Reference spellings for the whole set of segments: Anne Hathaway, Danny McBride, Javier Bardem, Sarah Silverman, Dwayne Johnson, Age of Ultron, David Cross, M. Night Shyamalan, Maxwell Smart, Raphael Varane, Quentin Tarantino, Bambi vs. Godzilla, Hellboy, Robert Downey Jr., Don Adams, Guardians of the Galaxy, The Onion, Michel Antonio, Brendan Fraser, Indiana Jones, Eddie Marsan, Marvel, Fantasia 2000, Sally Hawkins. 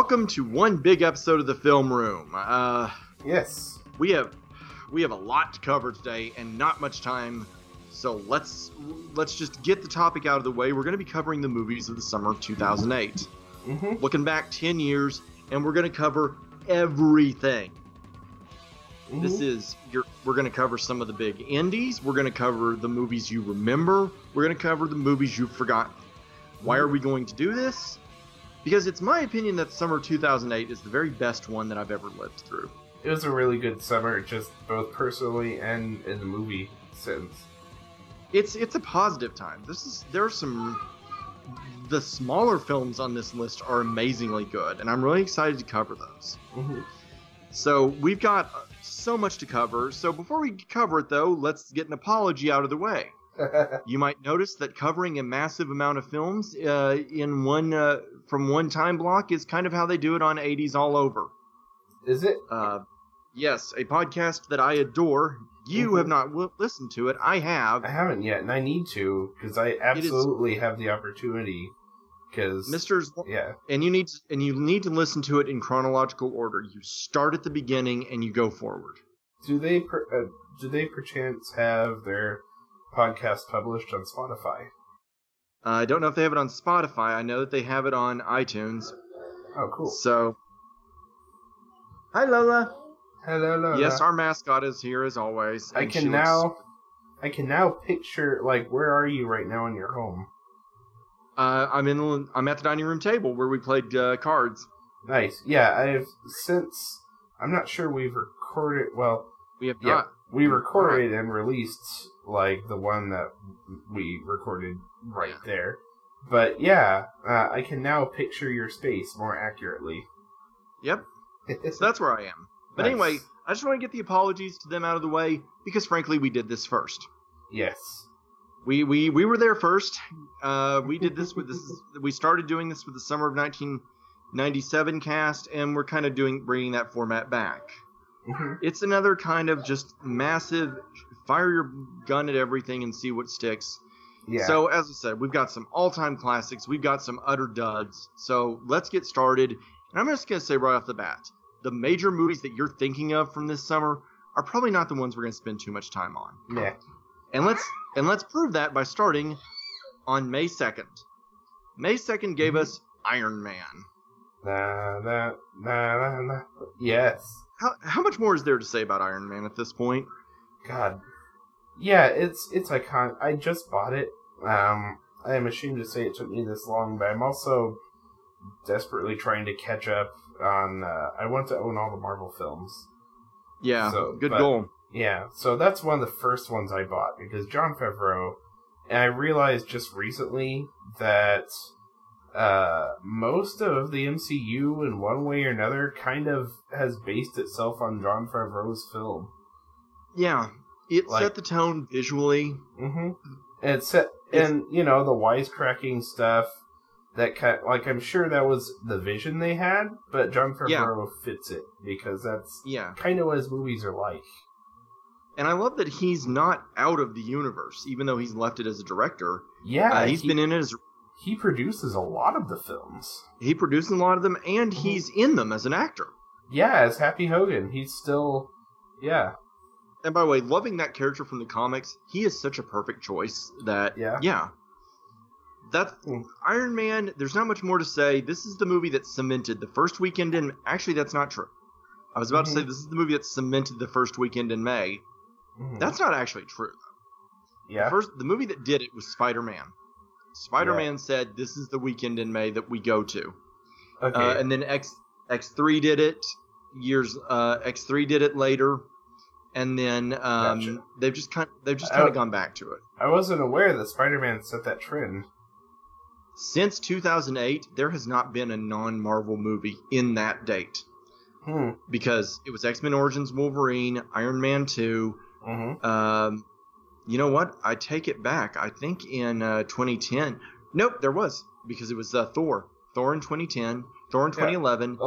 Welcome to one big episode of the Film Room. Yes. We have a lot to cover today and not much time, so let's just get the topic out of the way. We're going to be covering the movies of the summer of 2008. Mm-hmm. Looking back 10 years, and we're going to cover everything. Mm-hmm. We're going to cover some of the big indies. We're going to cover the movies you remember. We're going to cover the movies you've forgotten. Why are we going to do this? Because it's my opinion that summer 2008 is the very best one that I've ever lived through. It was a really good summer, just both personally and in the movie sense. It's a positive time. The smaller films on this list are amazingly good, and I'm really excited to cover those. Mm-hmm. So we've got so much to cover. So before we cover it, though, let's get an apology out of the way. You might notice that covering a massive amount of films from one time block is kind of how they do it on 80s all over. Is it? Yes, a podcast that I adore. You have not listened to it. I have. I haven't yet, and I need to, because I absolutely have the opportunity. And you need to listen to it in chronological order. You start at the beginning and you go forward. Do they perchance have their podcast published on Spotify? I don't know if they have it on Spotify. I know that they have it on iTunes. Oh, cool. So, hi Lola. Hello Lola. Yes, our mascot is here as always. I can now picture, like, where are you right now in your home? I'm at the dining room table where we played cards. Nice. Yeah, I'm not sure we've recorded. Well, we have not. Yeah, we recorded and released like the one that we recorded there. But yeah, I can now picture your space more accurately. Yep. So that's where I am. But nice. Anyway, I just want to get the apologies to them out of the way because frankly, we did this first. Yes. We were there first. We started doing this with the summer of 1997 cast, and we're kind of bringing that format back. Mm-hmm. It's another kind of just massive fire your gun at everything and see what sticks. Yeah. So as I said, we've got some all-time classics. We've got some utter duds. So let's get started. And I'm just going to say right off the bat, the major movies that you're thinking of from this summer are probably not the ones we're going to spend too much time on. Yeah. And let's prove that by starting on May 2nd. May 2nd gave us Iron Man. Yes. How much more is there to say about Iron Man at this point? God. Yeah, it's iconic. I just bought it. I am ashamed to say it took me this long, but I'm also desperately trying to catch up on... I want to own all the Marvel films. Yeah, goal. Yeah, so that's one of the first ones I bought, because John Favreau, and I realized just recently that most of the MCU, in one way or another, kind of has based itself on John Favreau's film. Yeah, it set the tone visually. Mm-hmm. And the wisecracking stuff, that kind of, I'm sure that was the vision they had, but John Favreau fits it, because that's kind of what his movies are like. And I love that he's not out of the universe, even though he's left it as a director. Yeah. He's been in it as... He produces a lot of the films. He produces a lot of them, and he's in them as an actor. Yeah, as Happy Hogan. He's still... Yeah. And by the way, loving that character from the comics, he is such a perfect choice that... Yeah. Yeah. That's... Iron Man, there's not much more to say. This is the movie that cemented the first weekend in... Actually, that's not true. I was about to say this is the movie that cemented the first weekend in May... Mm-hmm. That's not actually true, though. Yeah. The movie that did it was Spider-Man. Spider-Man said, this is the weekend in May that we go to. Okay. And then X3 did it. X3 did it later. And then gotcha. they've just kind of gone back to it. I wasn't aware that Spider-Man set that trend. Since 2008, there has not been a non-Marvel movie in that date. Hmm. Because it was X-Men Origins Wolverine, Iron Man 2. Mm-hmm. You know what? I take it back. I think in 2010. Nope, there was. Because it was Thor. Thor in 2010. Thor in 2011.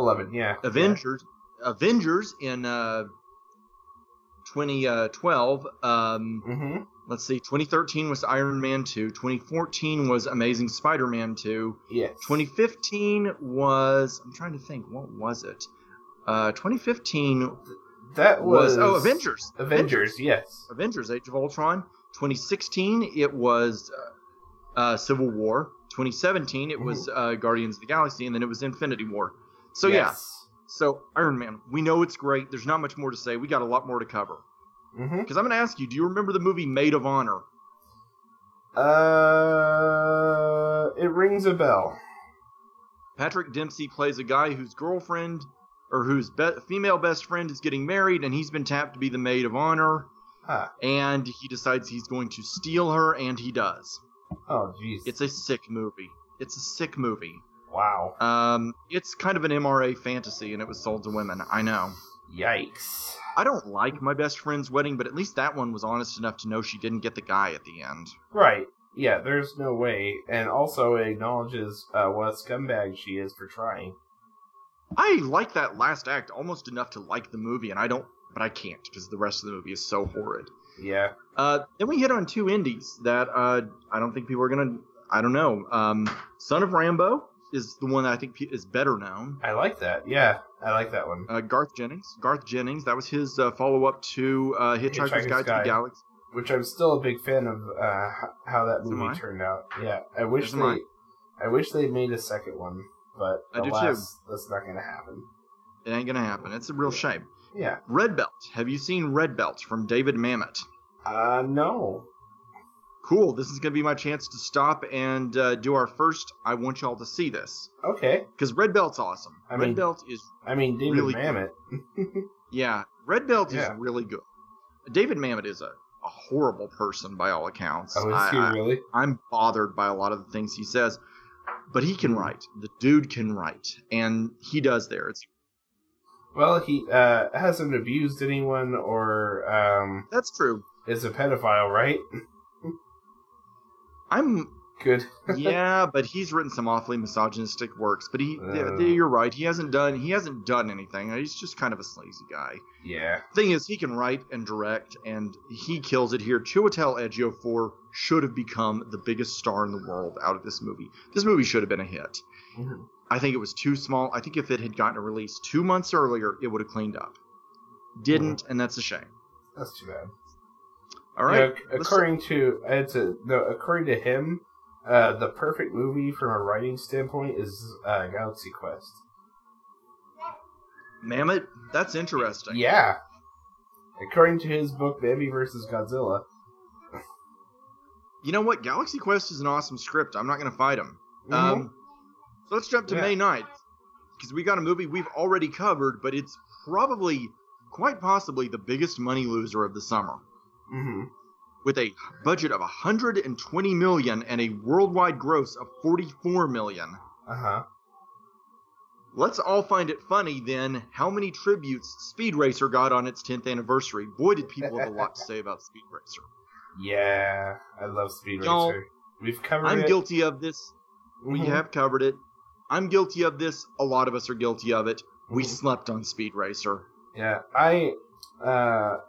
Avengers in 2012. Let's see, 2013 was Iron Man 2. 2014 was Amazing Spider-Man 2. Yes. 2015 was, I'm trying to think, what was it? 2015 that was Avengers. Avengers, yes. Avengers, Age of Ultron. 2016, it was Civil War. 2017, it was Guardians of the Galaxy, and then it was Infinity War. So, so Iron Man, we know it's great. There's not much more to say. We got a lot more to cover. Because I'm going to ask you, do you remember the movie Maid of Honor? It rings a bell. Patrick Dempsey plays a guy whose girlfriend, or whose female best friend is getting married, and he's been tapped to be the Maid of Honor. And he decides he's going to steal her, and he does. Oh, jeez. It's a sick movie. It's a sick movie. Wow. It's kind of an MRA fantasy, and it was sold to women. I know. Yikes. I don't like My Best Friend's Wedding, but at least that one was honest enough to know she didn't get the guy at the end. Right. Yeah, there's no way. And also it acknowledges what a scumbag she is for trying. I like that last act almost enough to like the movie, and I don't, but I can't, because the rest of the movie is so horrid. Yeah. Then we hit on two indies that I don't think people are going to, I don't know. Son of Rambo is the one that I think is better known. I like that. Yeah, I like that one. Garth Jennings. That was his follow-up to Hitchhiker's Guide to the Galaxy. Which I'm still a big fan of how that movie turned out. Yeah, I wish they made a second one, but alas, that's not going to happen. It ain't going to happen. It's a real shame. Yeah. Red Belt. Have you seen Red Belt from David Mamet? No. Cool. This is going to be my chance to stop and do our first. I want y'all to see this. Okay. Because Red Belt's awesome. I mean, David Mamet. Good. Yeah. Red Belt is really good. David Mamet is a horrible person by all accounts. Oh, is he really? I'm bothered by a lot of the things he says. But he can write. The dude can write. And he does there. It's well, he hasn't abused anyone or... that's true. Is a pedophile, right? I'm good. Yeah, but he's written some awfully misogynistic works. But he, you're right. He hasn't done anything. He's just kind of a sleazy guy. Yeah. Thing is, he can write and direct, and he kills it here. Chiwetel Ejiofor should have become the biggest star in the world out of this movie. This movie should have been a hit. Mm-hmm. I think it was too small. I think if it had gotten a release 2 months earlier, it would have cleaned up. Didn't, and that's a shame. That's too bad. All right. You know, according to him, the perfect movie from a writing standpoint is Galaxy Quest. Mamet, that's interesting. Yeah. According to his book, Bambi vs. Godzilla. You know what? Galaxy Quest is an awesome script. I'm not going to fight him. Mm-hmm. So let's jump to May 9th, because we got a movie we've already covered, but it's probably, quite possibly, the biggest money loser of the summer. Mm-hmm. With a budget of $120 million and a worldwide gross of $44 million. Uh-huh. Let's all find it funny, then, how many tributes Speed Racer got on its 10th anniversary. Boy, did people have a lot to say about Speed Racer. Yeah, I love Speed Racer. We've covered it. I'm guilty of this. Mm-hmm. We have covered it. I'm guilty of this. A lot of us are guilty of it. Mm-hmm. We slept on Speed Racer. Yeah, I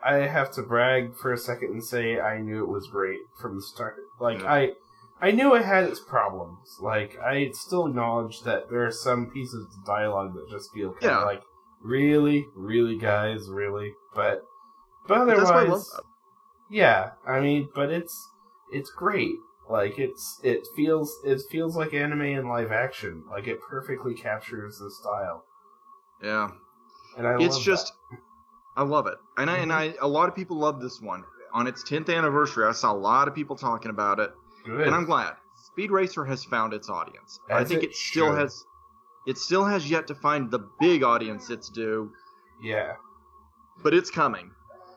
have to brag for a second and say I knew it was great from the start. Like, I knew it had its problems. Like, I still acknowledge that there are some pieces of dialogue that just feel kind of like, really? Really, guys? Really? But otherwise... That's why I love that. Yeah, I mean, but it's great. Like, it feels like anime in live action. Like, it perfectly captures the style. Yeah. And I love it. And a lot of people love this one. On its 10th anniversary, I saw a lot of people talking about it. Good. And I'm glad. Speed Racer has found its audience. As I think it still has yet to find the big audience it's due. Yeah. But it's coming.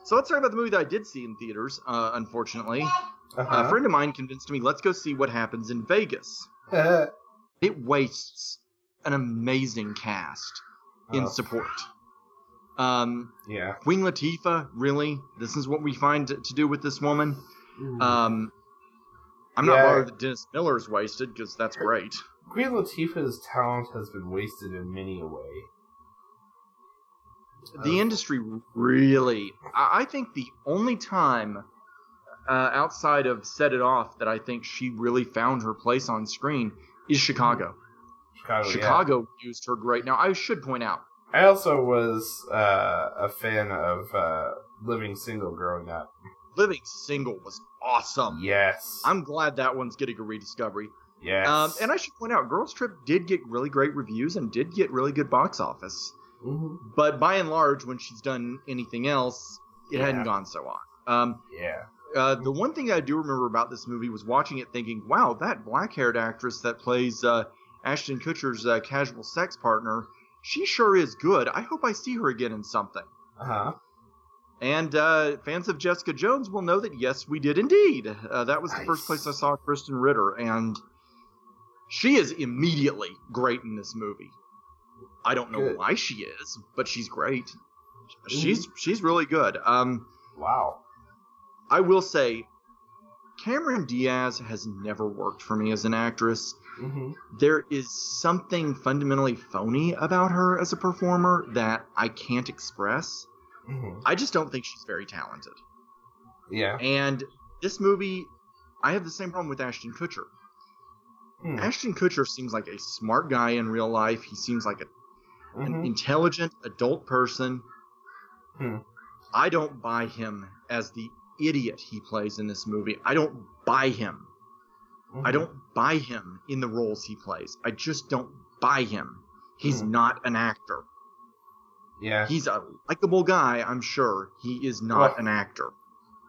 So let's talk about the movie that I did see in theaters, unfortunately. A friend of mine convinced me, let's go see What Happens in Vegas. It wastes an amazing cast in support. Queen Latifah, really? This is what we find to do with this woman? I'm not bothered that Dennis Miller is wasted, because that's great. Queen Latifah's talent has been wasted in many a way. the industry really, I think the only time outside of Set It Off that I think she really found her place on screen is Chicago. Chicago yeah. used her great. Now, I should point out, I also was a fan of Living Single growing up. Living Single was awesome. Yes. I'm glad that one's getting a rediscovery. Yes. And I should point out, Girls Trip did get really great reviews and did get really good box office. Mm-hmm. But by and large, when she's done anything else, it hadn't gone so on. The one thing I do remember about this movie was watching it thinking, wow, that black-haired actress that plays Ashton Kutcher's casual sex partner, she sure is good. I hope I see her again in something. Uh-huh. And fans of Jessica Jones will know that, yes, we did indeed. That was the first place I saw Kristen Ritter, and she is immediately great in this movie. I don't know why she is, but she's great. She's really good. Wow. I will say, Cameron Diaz has never worked for me as an actress. Mm-hmm. There is something fundamentally phony about her as a performer that I can't express. Mm-hmm. I just don't think she's very talented. Yeah. And this movie, I have the same problem with Ashton Kutcher. Mm. Ashton Kutcher seems like a smart guy in real life. He seems like an intelligent adult person. Mm. I don't buy him as the idiot he plays in this movie. I don't buy him. Mm-hmm. I don't buy him in the roles he plays. I just don't buy him. He's not an actor. Yeah. He's a likable guy, I'm sure. He is not an actor.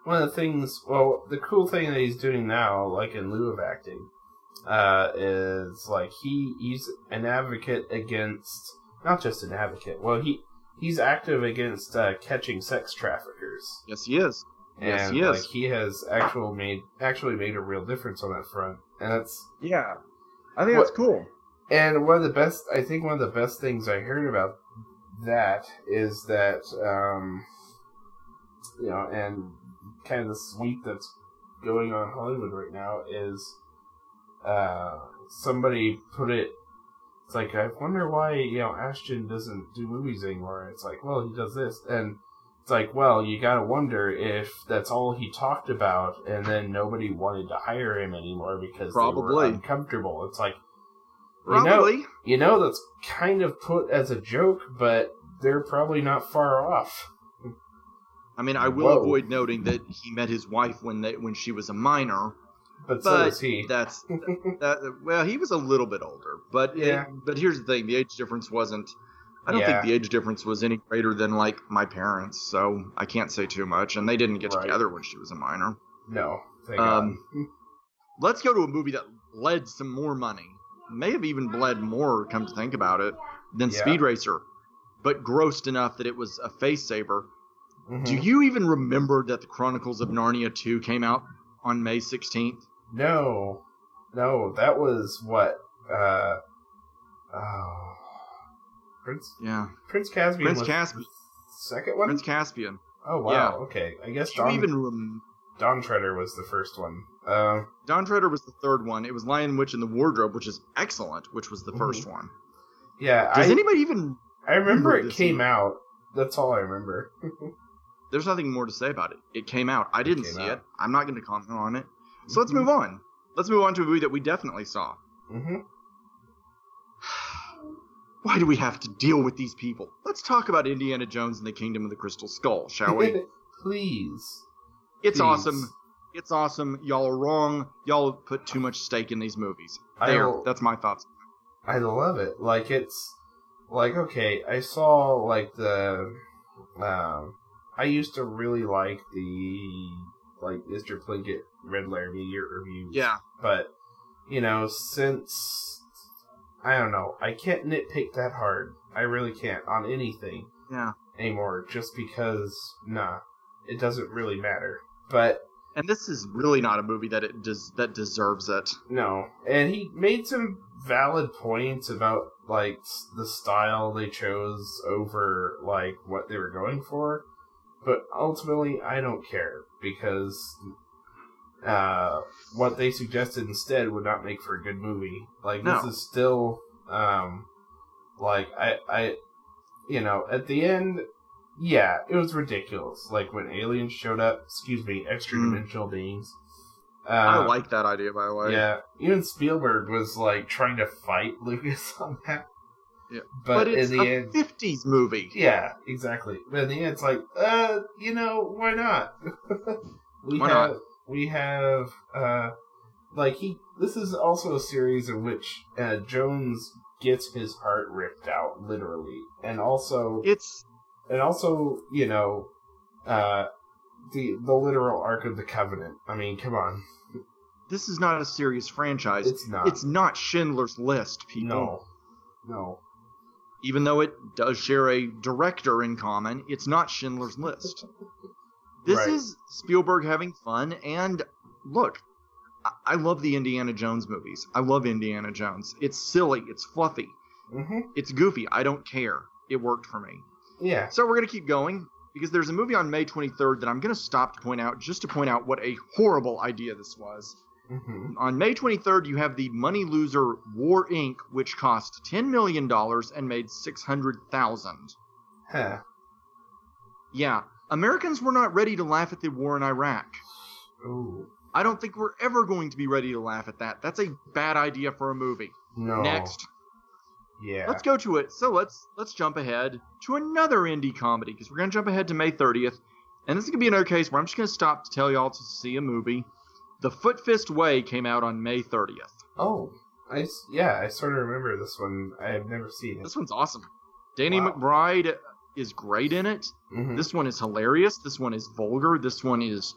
One of the things, the cool thing that he's doing now, like in lieu of acting, is like he's an advocate against, not just an advocate, he's active against catching sex traffickers. Yes, he is. And, yes, he is. Like, he has actually made a real difference on that front. And that's... Yeah. I think that's cool. And one of the best things I heard about that is that, and kind of the sweep that's going on in Hollywood right now is somebody put it, it's like, I wonder why, Ashton doesn't do movies anymore. It's like, well, he does this. And it's like, well, you gotta wonder if that's all he talked about and then nobody wanted to hire him anymore because they were uncomfortable. It's like, probably. You know, that's kind of put as a joke, but they're probably not far off. I mean, I will avoid noting that he met his wife when she was a minor. But so does he. That's he was a little bit older. But but here's the thing, the age difference wasn't... I don't think the age difference was any greater than, like, my parents, so I can't say too much. And they didn't get together when she was a minor. No, thank God. Let's go to a movie that bled some more money. May have even bled more, come to think about it, than Speed Racer, but grossed enough that it was a face-saver. Mm-hmm. Do you even remember that the Chronicles of Narnia 2 came out on May 16th? No. No, that was what? Prince Caspian. The second one? Prince Caspian. Oh, wow. Yeah. Okay. I guess Dawn Treader was the first one. Dawn Treader was the third one. It was Lion, Witch, and the Wardrobe, which is excellent, which was the first one. Yeah. Does anybody even... I remember it came out. That's all I remember. There's nothing more to say about it. It came out. I didn't see it. I'm not going to comment on it. So let's move on. Let's move on to a movie that we definitely saw. Mm-hmm. Why do we have to deal with these people? Let's talk about Indiana Jones and the Kingdom of the Crystal Skull, shall we? Please. It's awesome. It's awesome. Y'all are wrong. Y'all have put too much stake in these movies. That's my thoughts. I love it. Like, it's... Like, okay, I saw, like, the... I used to really like the... Like, Mr. Plinkett, Red Letter Media reviews. Yeah. But, since... I don't know. I can't nitpick that hard. I really can't on anything anymore, just because, it doesn't really matter. But this is really not a movie that that deserves it. No, and he made some valid points about, like, the style they chose over, like, what they were going for. But ultimately, I don't care, because... what they suggested instead would not make for a good movie. Like, This is still, at the end, Yeah, it was ridiculous. Like, when aliens showed up, extra-dimensional beings. I like that idea, by the way. Yeah, even Spielberg was, like, trying to fight Lucas on that. Yeah. But it's in the end, 50s movie. Yeah, exactly. But in the end, it's like, you know, why not? This is also a series in which Jones gets his heart ripped out, literally. And also... you know, the literal arc of the Covenant. I mean, come on. This is not a serious franchise. It's not. It's not Schindler's List, people. No. Even though it does share a director in common, it's not Schindler's List. This is Spielberg having fun, and look, I love the Indiana Jones movies. I love Indiana Jones. It's silly. It's fluffy. Mm-hmm. It's goofy. I don't care. It worked for me. Yeah. So we're going to keep going, because there's a movie on May 23rd that I'm going to stop to point out, just to point out what a horrible idea this was. Mm-hmm. On May 23rd, you have the money loser War, Inc., which cost $10 million and made $600,000. Huh. Yeah. Americans were not ready to laugh at the war in Iraq. Ooh. I don't think we're ever going to be ready to laugh at that. That's a bad idea for a movie. No. Next. Yeah. Let's go to it. So let's jump ahead to another indie comedy, because we're going to jump ahead to May 30th. And this is going to be another case where I'm just going to stop to tell y'all to see a movie. The Foot Fist Way came out on May 30th. Oh. I sort of remember this one. I have never seen it. This one's awesome. Danny McBride is great in it. Mm-hmm. This one is hilarious. This one is vulgar. This one is...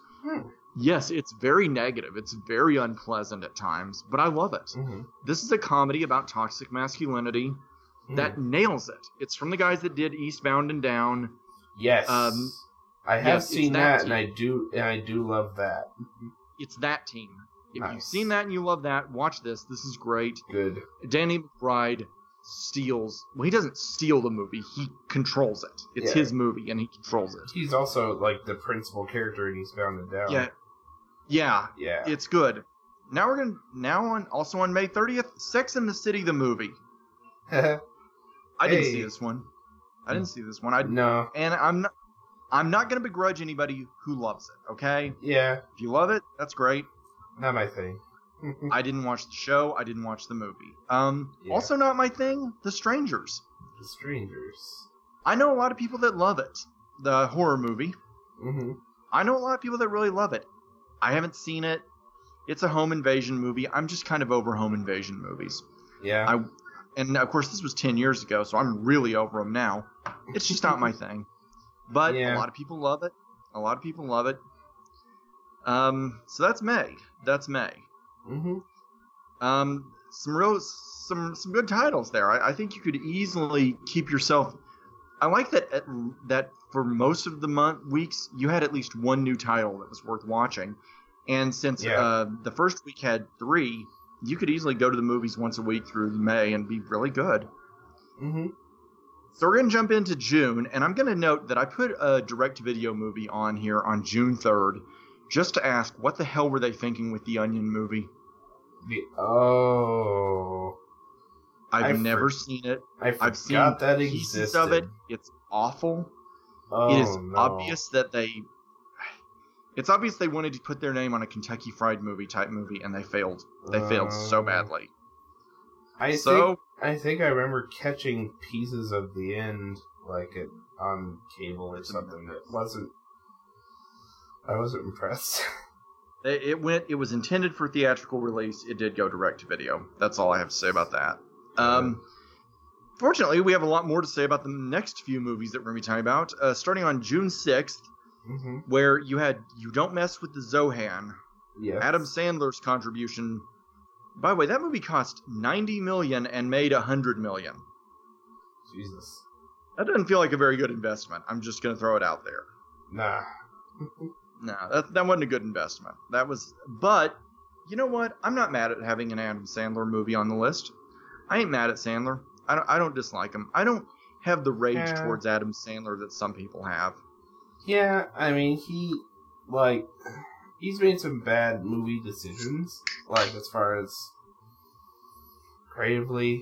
Yes, it's very negative. It's very unpleasant at times, but I love it. Mm-hmm. This is a comedy about toxic masculinity that nails it. It's from the guys that did Eastbound and Down. Yes, I have seen that, and I do love that. It's that team. If you've seen that and you love that, watch this. This is great. Good. Danny McBride steals. Well, he doesn't steal the movie. He controls it. It's his movie, and he controls it. He's also like the principal character in Eastbound and Down. Yeah. Yeah, it's good. Now we're going to... Also on May 30th, Sex and the City, the movie. Didn't see this one. No. And I'm not going to begrudge anybody who loves it, okay? Yeah. If you love it, that's great. Not my thing. I didn't watch the show. I didn't watch the movie. Also not my thing, The Strangers. The Strangers. I know a lot of people that love it, the horror movie. Mm-hmm. I know a lot of people that really love it. I haven't seen it. It's a home invasion movie. I'm just kind of over home invasion movies. Yeah. And, of course, this was 10 years ago, so I'm really over them now. It's just not my thing. But a lot of people love it. So that's May. Mm-hmm. Some good titles there. I think you could easily keep yourself... I like that for most of the weeks, you had at least one new title that was worth watching. And since the first week had 3, you could easily go to the movies once a week through May and be really good. Mm-hmm. So we're going to jump into June, and I'm going to note that I put a direct-to-video movie on here on June 3rd just to ask, what the hell were they thinking with the Onion movie? I've never seen it. I've seen that pieces of it. It's awful. It is obvious that it's obvious they wanted to put their name on a Kentucky Fried Movie type movie, and they failed. They failed so badly. I think I remember catching pieces of the end, like it on cable or something. I wasn't impressed. It was intended for theatrical release. It did go direct to video. That's all I have to say about that. Fortunately, we have a lot more to say about the next few movies that we're going to be talking about, starting on June 6th, where you had You Don't Mess with the Zohan, Adam Sandler's contribution. By the way, that movie cost $90 million and made $100 million. Jesus. That doesn't feel like a very good investment. I'm just going to throw it out there. Nah, that wasn't a good investment. But, you know what? I'm not mad at having an Adam Sandler movie on the list. I ain't mad at Sandler. I don't dislike him. I don't have the rage towards Adam Sandler that some people have. Yeah, I mean, he's made some bad movie decisions, like, as far as creatively,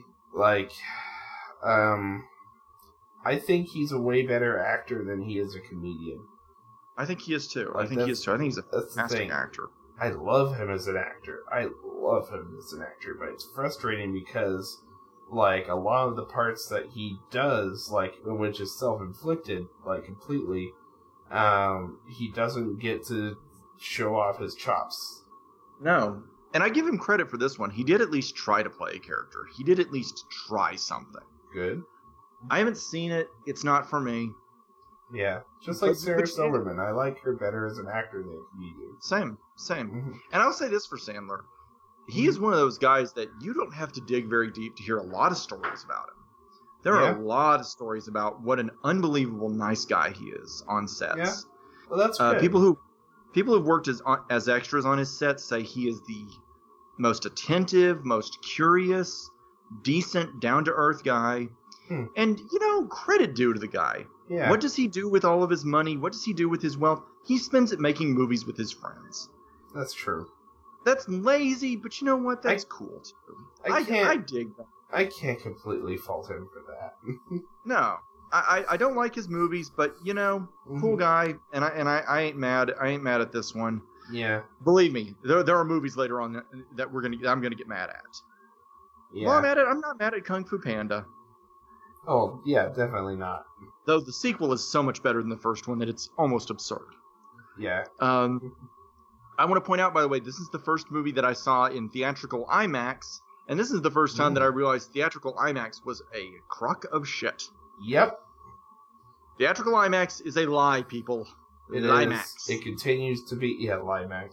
I think he's a way better actor than he is a comedian. I think he is too. I think he's a fantastic actor. I love him as an actor. But it's frustrating because, like, a lot of the parts that he does, like, which is self-inflicted, like, completely, he doesn't get to show off his chops. No. And I give him credit for this one. He did at least try to play a character. He did at least try something. Good. I haven't seen it. It's not for me. Yeah. Just like Sarah Silverman. I like her better as an actor than a comedian. Same. Mm-hmm. And I'll say this for Sandler. He is one of those guys that you don't have to dig very deep to hear a lot of stories about him. There are a lot of stories about what an unbelievable nice guy he is on sets. Yeah. Well, that's good. People who've worked as extras on his sets say he is the most attentive, most curious, decent, down-to-earth guy. Hmm. And, credit due to the guy. Yeah. What does he do with all of his money? What does he do with his wealth? He spends it making movies with his friends. That's true. That's lazy, but you know what? That's cool, too. I dig that. I can't completely fault him for that. No. I don't like his movies, but, cool guy, and I ain't mad. I ain't mad at this one. Yeah. Believe me, there are movies later on that I'm going to get mad at. Yeah. Well, I'm not mad at Kung Fu Panda. Oh, yeah, definitely not. Though the sequel is so much better than the first one that it's almost absurd. Yeah. I want to point out, by the way, this is the first movie that I saw in theatrical IMAX, and this is the first time that I realized theatrical IMAX was a crock of shit. Yep. Theatrical IMAX is a lie, people. It is. IMAX. It continues to be... Yeah, LIMAX.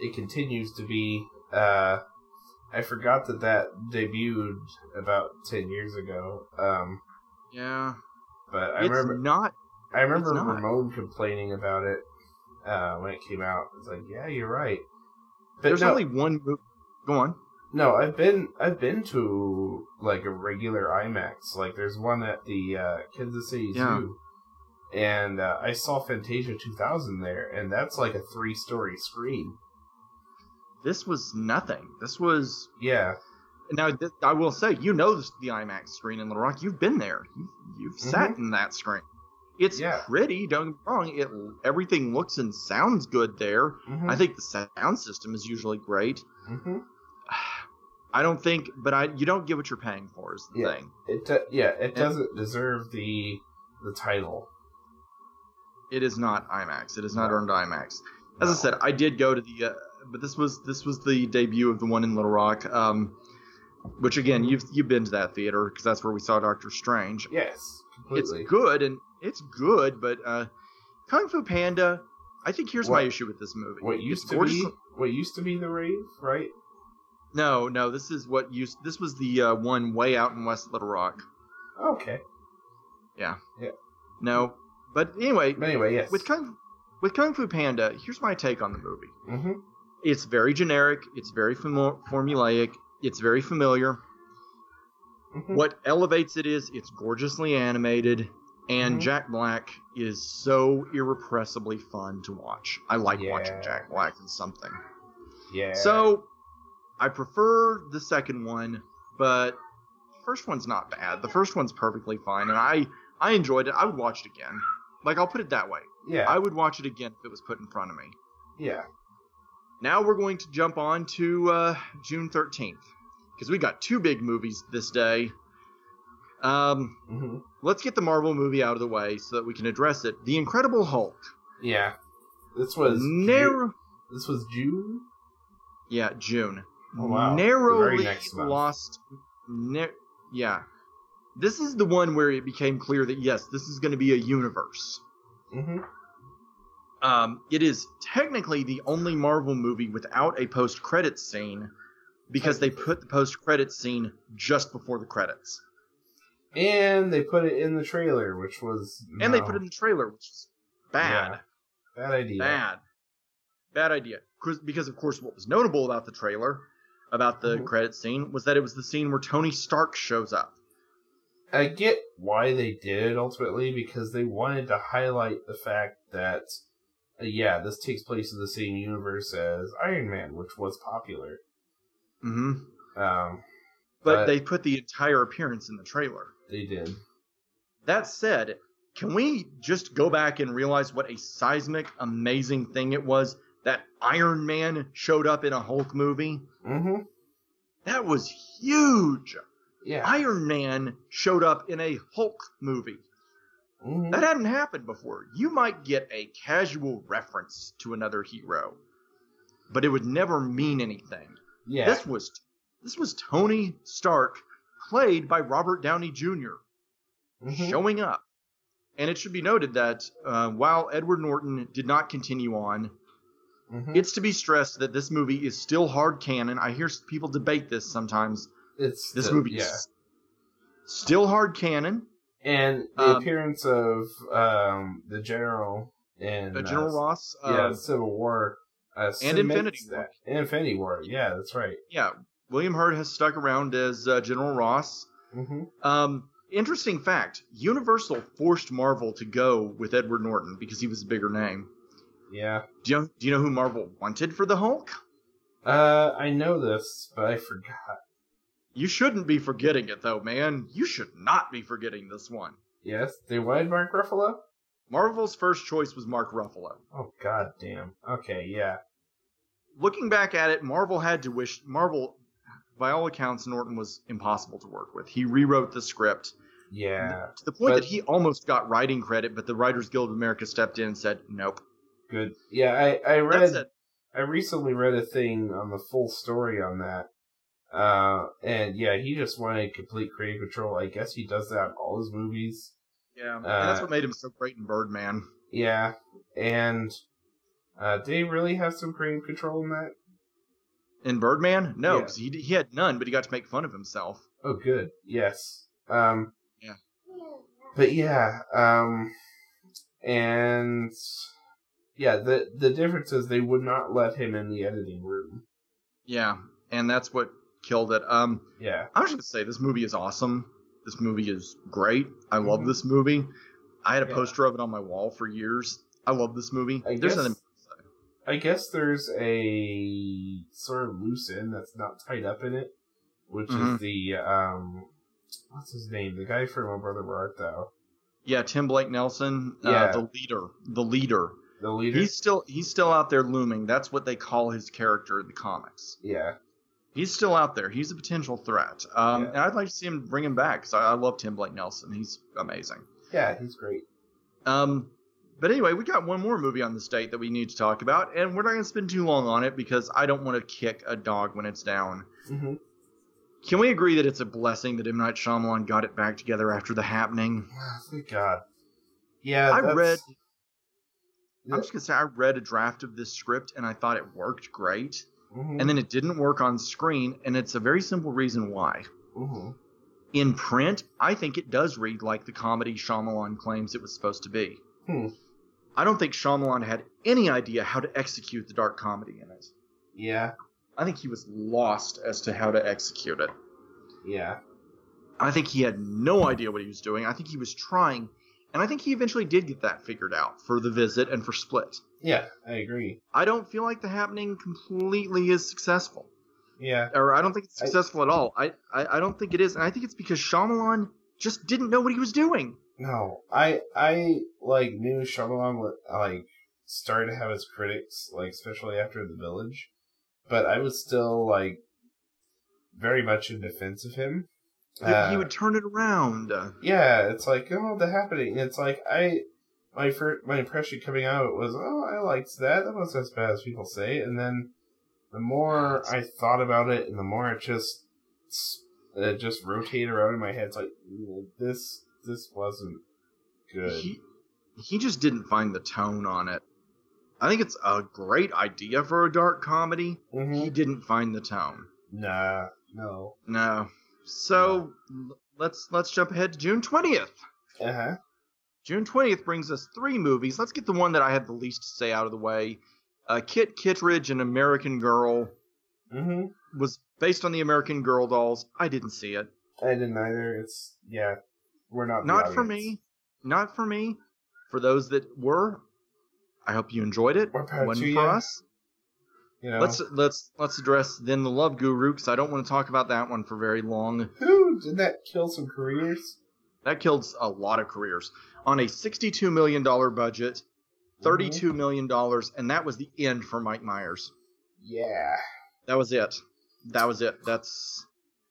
It continues to be... I forgot that debuted about 10 years ago. Yeah. But I remember Ramon complaining about it when it came out. It's like, yeah, you're right. But there's only one movie. Go on. No, I've been to, like, a regular IMAX. Like, there's one at the Kansas City Zoo, and I saw Fantasia 2000 there, and that's like a 3-story screen. This was nothing. This was... Yeah. Now, I will say, the IMAX screen in Little Rock. You've been there. You've sat in that screen. It's pretty, don't get me wrong. Everything looks and sounds good there. Mm-hmm. I think the sound system is usually great. Mm-hmm. I don't think, but you don't get what you're paying for is the thing. It doesn't deserve the title. It is not IMAX. It has not earned IMAX. As I said, I did go to the, but this was the debut of the one in Little Rock, which again you've been to that theater because that's where we saw Doctor Strange. Yes, completely. It's good, but Kung Fu Panda. I think here's my issue with this movie. What used to be the rave, right? No, this was the one way out in West Little Rock. Okay. Yeah. No, but anyway, yes. With Kung Fu Panda, here's my take on the movie. Mm-hmm. It's very generic. It's very formulaic. It's very familiar. Mm-hmm. What elevates it is it's gorgeously animated, and Jack Black is so irrepressibly fun to watch. I like watching Jack Black in something. Yeah. So. I prefer the second one, but the first one's not bad. The first one's perfectly fine, and I enjoyed it. I would watch it again. Like, I'll put it that way. Yeah. I would watch it again if it was put in front of me. Yeah. Now we're going to jump on to June 13th, because we got two big movies this day. Let's get the Marvel movie out of the way so that we can address it. The Incredible Hulk. Yeah. This was June? Yeah, June. Oh, wow. Narrowly lost. This is the one where it became clear that, yes, this is going to be a universe. Mm-hmm. It is technically the only Marvel movie without a post-credits scene because they put the post-credits scene just before the credits. And they put it in the trailer, which was... No. And they put it in the trailer, which is bad. Yeah. Bad idea. Because, of course, what was notable about the trailer... about the credit scene was that it was the scene where Tony Stark shows up. I get why they did it ultimately, because they wanted to highlight the fact that this takes place in the same universe as Iron Man, which was popular. But they put the entire appearance in the trailer. They did. That said, can we just go back and realize what a seismic, amazing thing it was that Iron Man showed up in a Hulk movie? Mm-hmm. That was huge. Yeah. Iron Man showed up in a Hulk movie. Mm-hmm. That hadn't happened before. You might get a casual reference to another hero, but it would never mean anything. Yeah. This was Tony Stark, played by Robert Downey Jr., mm-hmm. showing up. And it should be noted that while Edward Norton did not continue on, mm-hmm. it's to be stressed that this movie is still hard canon. I hear people debate this sometimes. This movie is still hard canon. And the appearance of the General in General Ross, Civil War, and Infinity War. Yeah, that's right. Yeah, William Hurt has stuck around as General Ross. Mm-hmm. Interesting fact, Universal forced Marvel to go with Edward Norton because he was a bigger name. Yeah. Do you know who Marvel wanted for the Hulk? I know this, but I forgot. You shouldn't be forgetting it, though, man. You should not be forgetting this one. Yes, they wanted Mark Ruffalo? Marvel's first choice was Mark Ruffalo. Oh, goddamn. Okay, yeah. Looking back at it, Marvel, by all accounts, Norton was impossible to work with. He rewrote the script. Yeah. To the point that he almost got writing credit, but the Writers Guild of America stepped in and said, nope. Good. Yeah, I recently read a thing on the full story on that. And yeah, he just wanted complete creative control. I guess he does that in all his movies. Yeah, and that's what made him so great in Birdman. Yeah, and did he really have some creative control in that? In Birdman? No, because he had none, but he got to make fun of himself. Oh, good. Yes. Yeah. But yeah, and yeah, the difference is they would not let him in the editing room. Yeah, and that's what killed it. Yeah. I was going to say, this movie is awesome. This movie is great. I love this movie. I had a poster of it on my wall for years. I love this movie. I guess there's a sort of loose end that's not tied up in it, which is the, what's his name? The guy from My Brother Where Art Thou. Yeah, Tim Blake Nelson, the leader. He's still out there looming. That's what they call his character in the comics. Yeah. He's still out there. He's a potential threat. And I'd like to see him bring him back, because I love Tim Blake Nelson. He's amazing. Yeah, he's great. But anyway, we got one more movie on this date that we need to talk about, and we're not going to spend too long on it because I don't want to kick a dog when it's down. Mm-hmm. Can we agree that it's a blessing that M. Night Shyamalan got it back together after The Happening? Thank God. Yeah, I'm just going to say I read a draft of this script, and I thought it worked great, and then it didn't work on screen, and it's a very simple reason why. Mm-hmm. In print, I think it does read like the comedy Shyamalan claims it was supposed to be. Hmm. I don't think Shyamalan had any idea how to execute the dark comedy in it. Yeah. I think he was lost as to how to execute it. Yeah. I think he had no idea what he was doing. I think he was trying, and I think he eventually did get that figured out for The Visit and for Split. Yeah, I agree. I don't feel like The Happening completely is successful. Yeah. Or I don't think it's successful at all. I don't think it is, and I think it's because Shyamalan just didn't know what he was doing. No, I knew Shyamalan, started to have his critics, especially after The Village, but I was still, very much in defense of him. He would turn it around. Yeah, it's The Happening. It's my impression coming out of it was, I liked that. That wasn't as bad as people say. And then the more I thought about it, and the more it just rotated around in my head, it's this... This wasn't good. He just didn't find the tone on it. I think it's a great idea for a dark comedy. Mm-hmm. He didn't find the tone. Nah, no. So let's jump ahead to June 20th. Uh-huh. June 20th brings us three movies. Let's get the one that I had the least to say out of the way. Kit Kittredge and American Girl was based on the American Girl dolls. I didn't see it. I didn't either. It's We're not for me. Not for me. For those that were, I hope you enjoyed it. One for us. You know. Let's address then The Love Guru, because I don't want to talk about that one for very long. Who did that kill some careers? That killed a lot of careers. On a $62 million budget, $32 million, and that was the end for Mike Myers. Yeah. That was it. That was it. That's...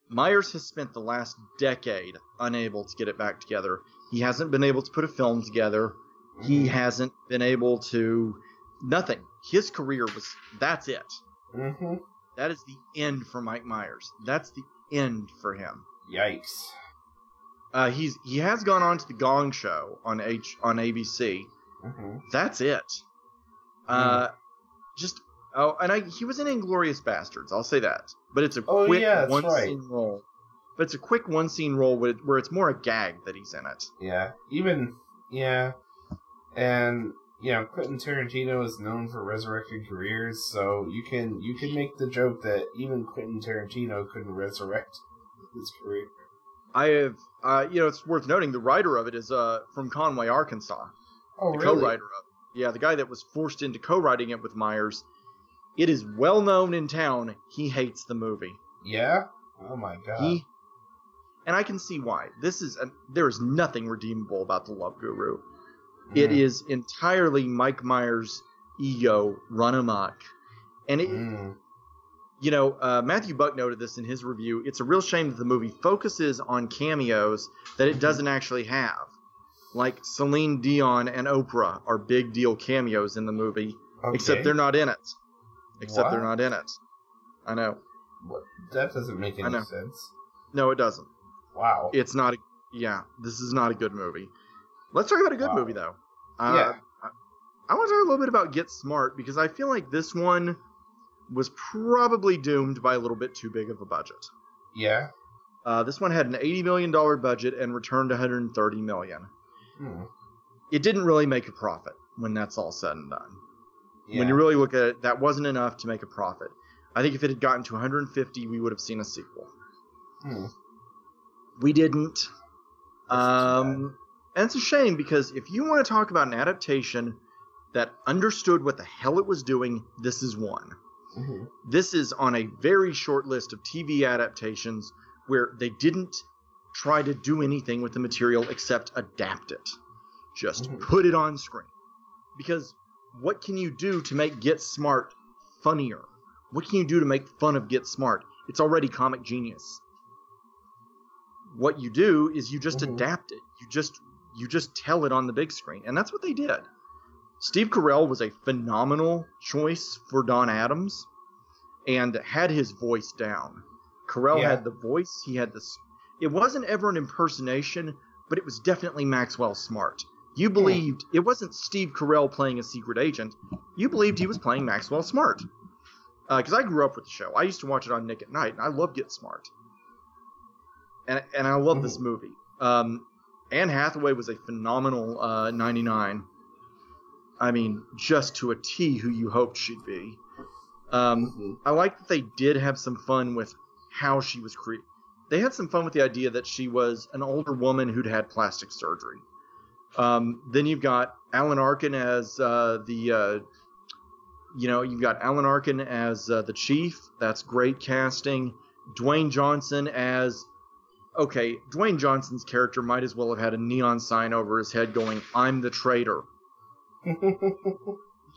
Myers has spent the last decade unable to get it back together. He hasn't been able to put a film together. He hasn't been able to... Nothing. His career was... That's it. Mm-hmm. That is the end for Mike Myers. That's the end for him. Yikes. He has gone on to the Gong Show on ABC. Mm-hmm. That's it. He was in Inglourious Bastards. I'll say that, but it's a quick one-scene role. But it's a quick one-scene role where it's more a gag that he's in it. Yeah, and you know, Quentin Tarantino is known for resurrecting careers, so you can make the joke that even Quentin Tarantino couldn't resurrect his career. I have, it's worth noting the writer of it is from Conway, Arkansas. Oh, really? The co-writer of it. Yeah, the guy that was forced into co-writing it with Myers. It is well known in town. He hates the movie. Yeah? Oh, my God. And I can see why. There is nothing redeemable about The Love Guru. Mm. It is entirely Mike Myers' ego run amok. And it... Mm. You know, Matthew Buck noted this in his review. It's a real shame that the movie focuses on cameos that it doesn't actually have. Like Celine Dion and Oprah are big deal cameos in the movie, except they're not in it. Except they're not in it. I know. What? That doesn't make any sense. No, it doesn't. Wow. It's not. This is not a good movie. Let's talk about a good movie, though. I want to talk a little bit about Get Smart, because I feel like this one was probably doomed by a little bit too big of a budget. Yeah. This one had an $80 million budget and returned $130 million. Hmm. It didn't really make a profit when that's all said and done. Yeah. When you really look at it, that wasn't enough to make a profit. I think if it had gotten to 150, we would have seen a sequel. Hmm. We didn't. And it's a shame, because if you want to talk about an adaptation that understood what the hell it was doing, this is one. Mm-hmm. This is on a very short list of TV adaptations where they didn't try to do anything with the material except adapt it. Just put it on screen. Because what can you do to make Get Smart funnier? What can you do to make fun of Get Smart? It's already comic genius. What you do is you just adapt it. You just tell it on the big screen. And that's what they did. Steve Carell was a phenomenal choice for Don Adams and had his voice down. Carell had the voice. He had this. It wasn't ever an impersonation, but it was definitely Maxwell Smart. You believed it wasn't Steve Carell playing a secret agent. You believed he was playing Maxwell Smart. Because I grew up with the show. I used to watch it on Nick at Night, and I love Get Smart. And I love this movie. Anne Hathaway was a phenomenal 99. I mean, just to a T who you hoped she'd be. I like that they did have some fun with how she was created. They had some fun with the idea that she was an older woman who'd had plastic surgery. Then you've got Alan Arkin as the chief. That's great casting. Dwayne Johnson's character might as well have had a neon sign over his head going, "I'm the traitor."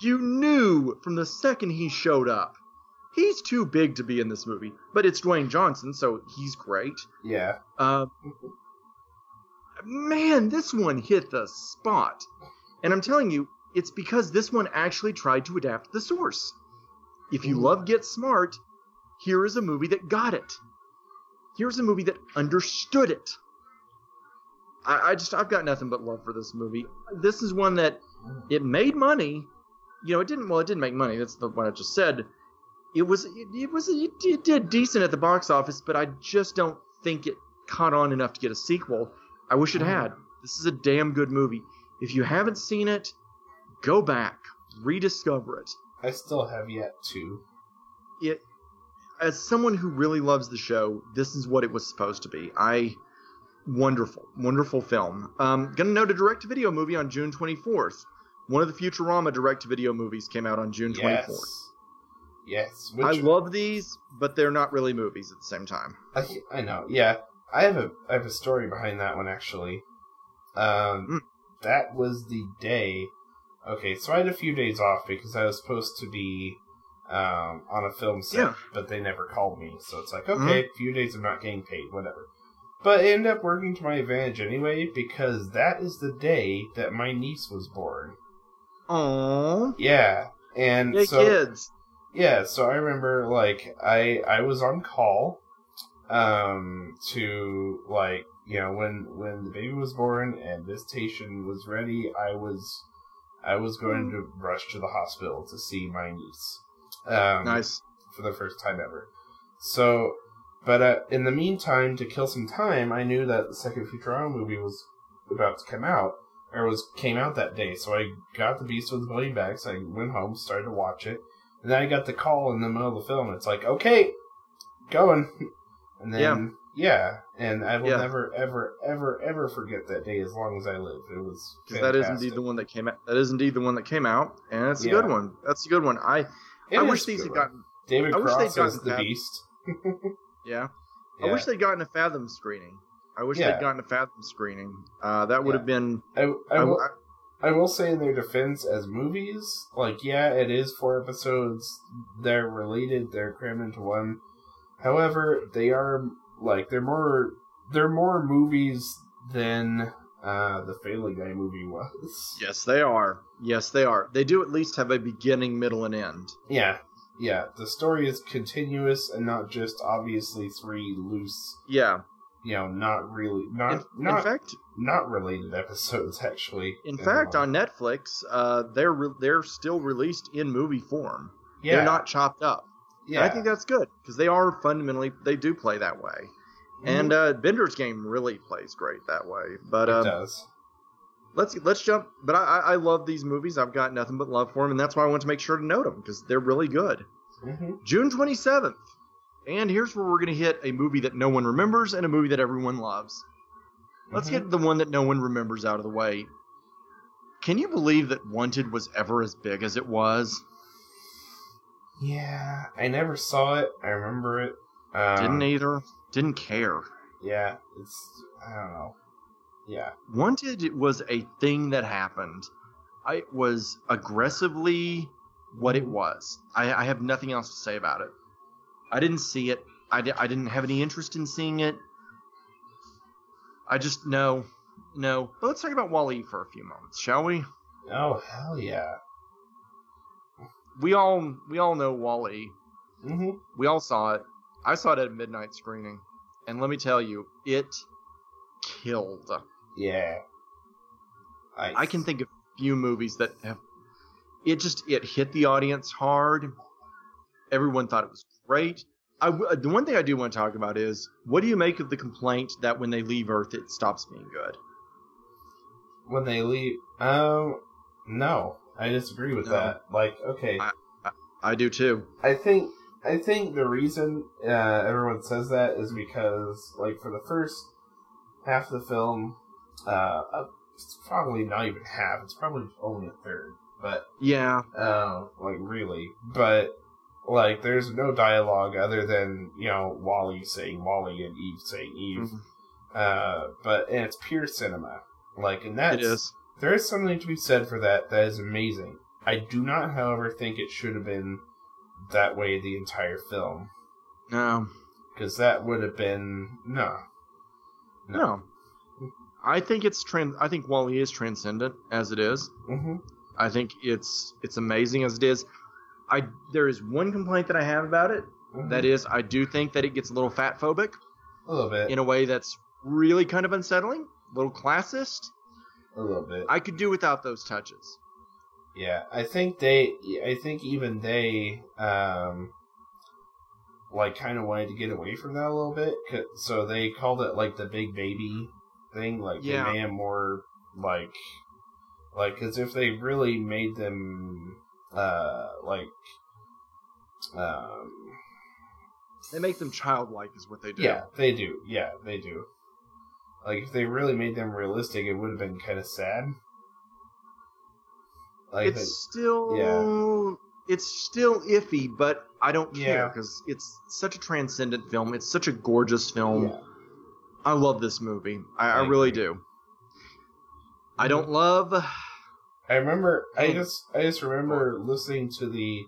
You knew from the second he showed up. He's too big to be in this movie, but it's Dwayne Johnson, so he's great. Yeah. Man, this one hit the spot. And I'm telling you, it's because this one actually tried to adapt the source. If you love Get Smart, here is a movie that got it. Here's a movie that understood it. I've got nothing but love for this movie. This is one that it made money. You know, it didn't make money. That's what I just said. It did decent at the box office, but I just don't think it caught on enough to get a sequel. I wish it had. This is a damn good movie. If you haven't seen it, go back. Rediscover it. I still have yet to. As someone who really loves the show, this is what it was supposed to be. Wonderful, wonderful film. Gonna note a direct-to-video movie on June 24th. One of the Futurama direct-to-video movies came out on June 24th. Yes. Which... I love these, but they're not really movies at the same time. I know. Yeah, I have a story behind that one actually. That was the day. Okay, so I had a few days off because I was supposed to be on a film set, but they never called me. So it's like, okay, a few days of not getting paid, whatever. But it ended up working to my advantage anyway, because that is the day that my niece was born. Aww. Yeah. And hey, so, kids. Yeah, so I remember, like, I was on call to, like, you know, when the baby was born and visitation was ready, I was going to rush to the hospital to see my niece. Nice. For the first time ever. So, but in the meantime, to kill some time, I knew that the second Futurama movie was about to come out, or came out that day. So I got The Beast with a Million Bags. I went home, started to watch it, and then I got the call in the middle of the film. It's like, okay, going, and then and I will never, ever, ever, ever forget that day as long as I live. It was fantastic. That is indeed the one that came out. That is indeed the one that came out, and it's a good one. That's a good one. I wish these had gotten. David Cross is the Beast. I wish they'd gotten a Fathom screening. That would have been... I will say in their defense as movies, like, it is 4 episodes. They're related. They're crammed into one. However, they are, like, they're more movies than the Family Guy movie was. Yes, they are. They do at least have a beginning, middle, and end. Yeah, the story is continuous and not just obviously 3 loose. You know, not related episodes actually. In fact, on Netflix, they're still released in movie form. They're not chopped up. Yeah, and I think that's good because they are fundamentally they do play that way, and Bender's Game really plays great that way. But it does. Let's jump. But I love these movies. I've got nothing but love for them, and that's why I want to make sure to note them because they're really good. Mm-hmm. June 27th, and here's where we're going to hit a movie that no one remembers and a movie that everyone loves. Let's get the one that no one remembers out of the way. Can you believe that Wanted was ever as big as it was? Yeah, I never saw it. I remember it. Didn't either. Didn't care. Yeah, I don't know. Yeah. Wanted was a thing that happened. It was aggressively what it was. I have nothing else to say about it. I didn't see it. I didn't have any interest in seeing it. I just, no. But let's talk about WALL-E for a few moments, shall we? Oh, hell yeah. We all know WALL-E. Mm-hmm. We all saw it. I saw it at a midnight screening. And let me tell you, it killed. Yeah. I can think of few movies that have... It hit the audience hard. Everyone thought it was great. The one thing I do want to talk about is, what do you make of the complaint that when they leave Earth, it stops being good? When they leave... no. I disagree with that. Like, okay. I do too. I think the reason everyone says that is because, like, for the first half of the film, it's probably not even half. It's probably only a third. But yeah, like really. But like, there's no dialogue other than Wally saying Wally and Eve saying Eve. Mm-hmm. But it's pure cinema. Like, and that is. There is something to be said for that. That is amazing. I do not, however, think it should have been that way the entire film. No. Because that would have been... No. I think WALL-E is transcendent as it is. Mm-hmm. I think it's amazing as it is. There is one complaint that I have about it. Mm-hmm. That is, I do think that it gets a little fatphobic. A little bit. In a way that's really kind of unsettling. A little classist. A little bit. I could do without those touches. Yeah, I think even they, like, kind of wanted to get away from that a little bit, so they called it, like, the big baby thing, like, they made them more, like, because if they really made them, they make them childlike is what they do. Yeah, they do. Like, if they really made them realistic, it would have been kind of sad. Like, it's still iffy, but I don't care because it's such a transcendent film. It's such a gorgeous film. Yeah. I love this movie. I really do. I don't love. I remember. I just remember listening to the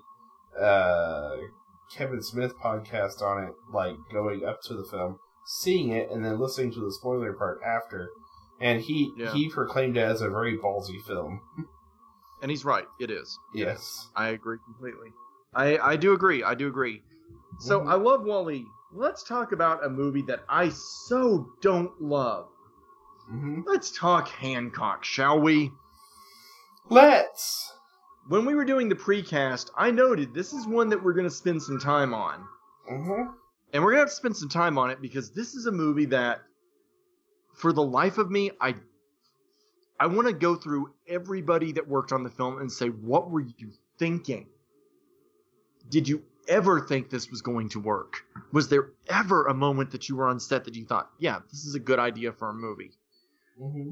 Kevin Smith podcast on it, like going up to the film, seeing it, and then listening to the spoiler part after. And he proclaimed it as a very ballsy film. And he's right. It is. Yes. I agree completely. I do agree. So I love WALL-E. Let's talk about a movie that I so don't love. Mm-hmm. Let's talk Hancock, shall we? Let's. When we were doing the precast, I noted this is one that we're going to spend some time on. Mm-hmm. And we're going to have to spend some time on it because this is a movie that, for the life of me, I want to go through everybody that worked on the film and say, what were you thinking? Did you ever think this was going to work? Was there ever a moment that you were on set that you thought, yeah, this is a good idea for a movie? Mm-hmm.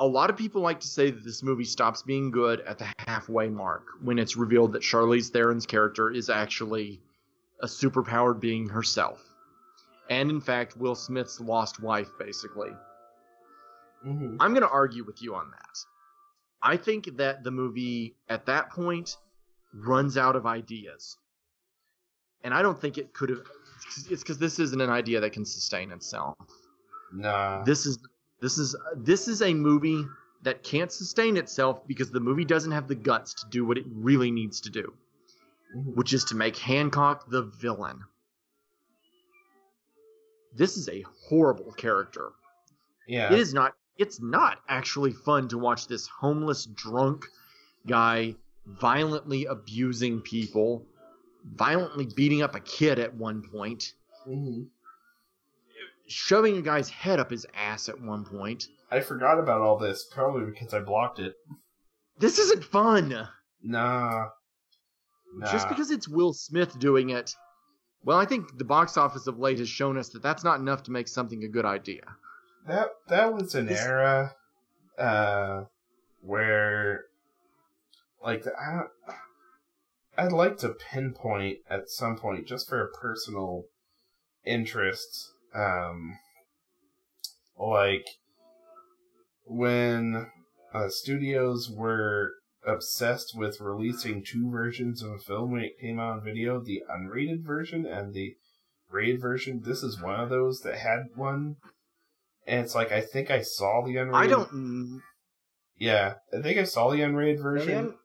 A lot of people like to say that this movie stops being good at the halfway mark when it's revealed that Charlize Theron's character is actually a superpowered being herself. And, in fact, Will Smith's lost wife, basically. Mm-hmm. I'm going to argue with you on that. I think that the movie, at that point, runs out of ideas. And I don't think it could have... It's because this isn't an idea that can sustain itself. Nah. This is a movie that can't sustain itself because the movie doesn't have the guts to do what it really needs to do, which is to make Hancock the villain. This is a horrible character. Yeah. It is not. It's not actually fun to watch this homeless, drunk guy violently abusing people, violently beating up a kid at one point, shoving a guy's head up his ass at one point. I forgot about all this, probably because I blocked it. This isn't fun. Nah. Just because it's Will Smith doing it. Well, I think the box office of late has shown us that that's not enough to make something a good idea. That was an era where, like, I'd like to pinpoint at some point, just for a personal interest, like, when studios were obsessed with releasing two versions of a film when it came out on video, the unrated version and the rated version. This is one of those that had one, and it's like, I think I saw the unrated. I think I saw the unrated version,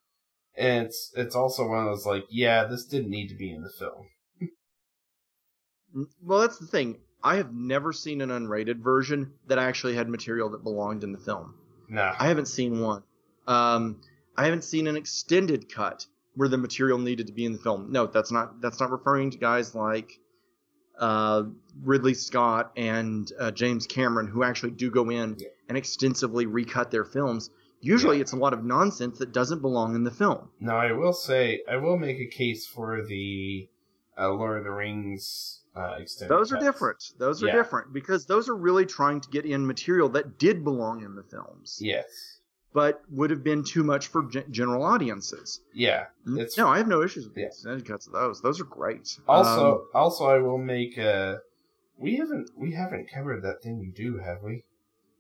and it's also one of those, like, yeah, this didn't need to be in the film. Well, that's the thing. I have never seen an unrated version that actually had material that belonged in the film. No. I haven't seen one. I haven't seen an extended cut where the material needed to be in the film. No, that's not referring to guys like Ridley Scott and James Cameron, who actually do go in and extensively recut their films. Usually it's a lot of nonsense that doesn't belong in the film. Now, I will make a case for the Lord of the Rings extended cuts. Those are different. Those are different because those are really trying to get in material that did belong in the films. Yes. But would have been too much for general audiences. Yeah. No, I have no issues with the extended cuts of those. Those are great. Also, I will make a... We haven't covered that thing you do, have we?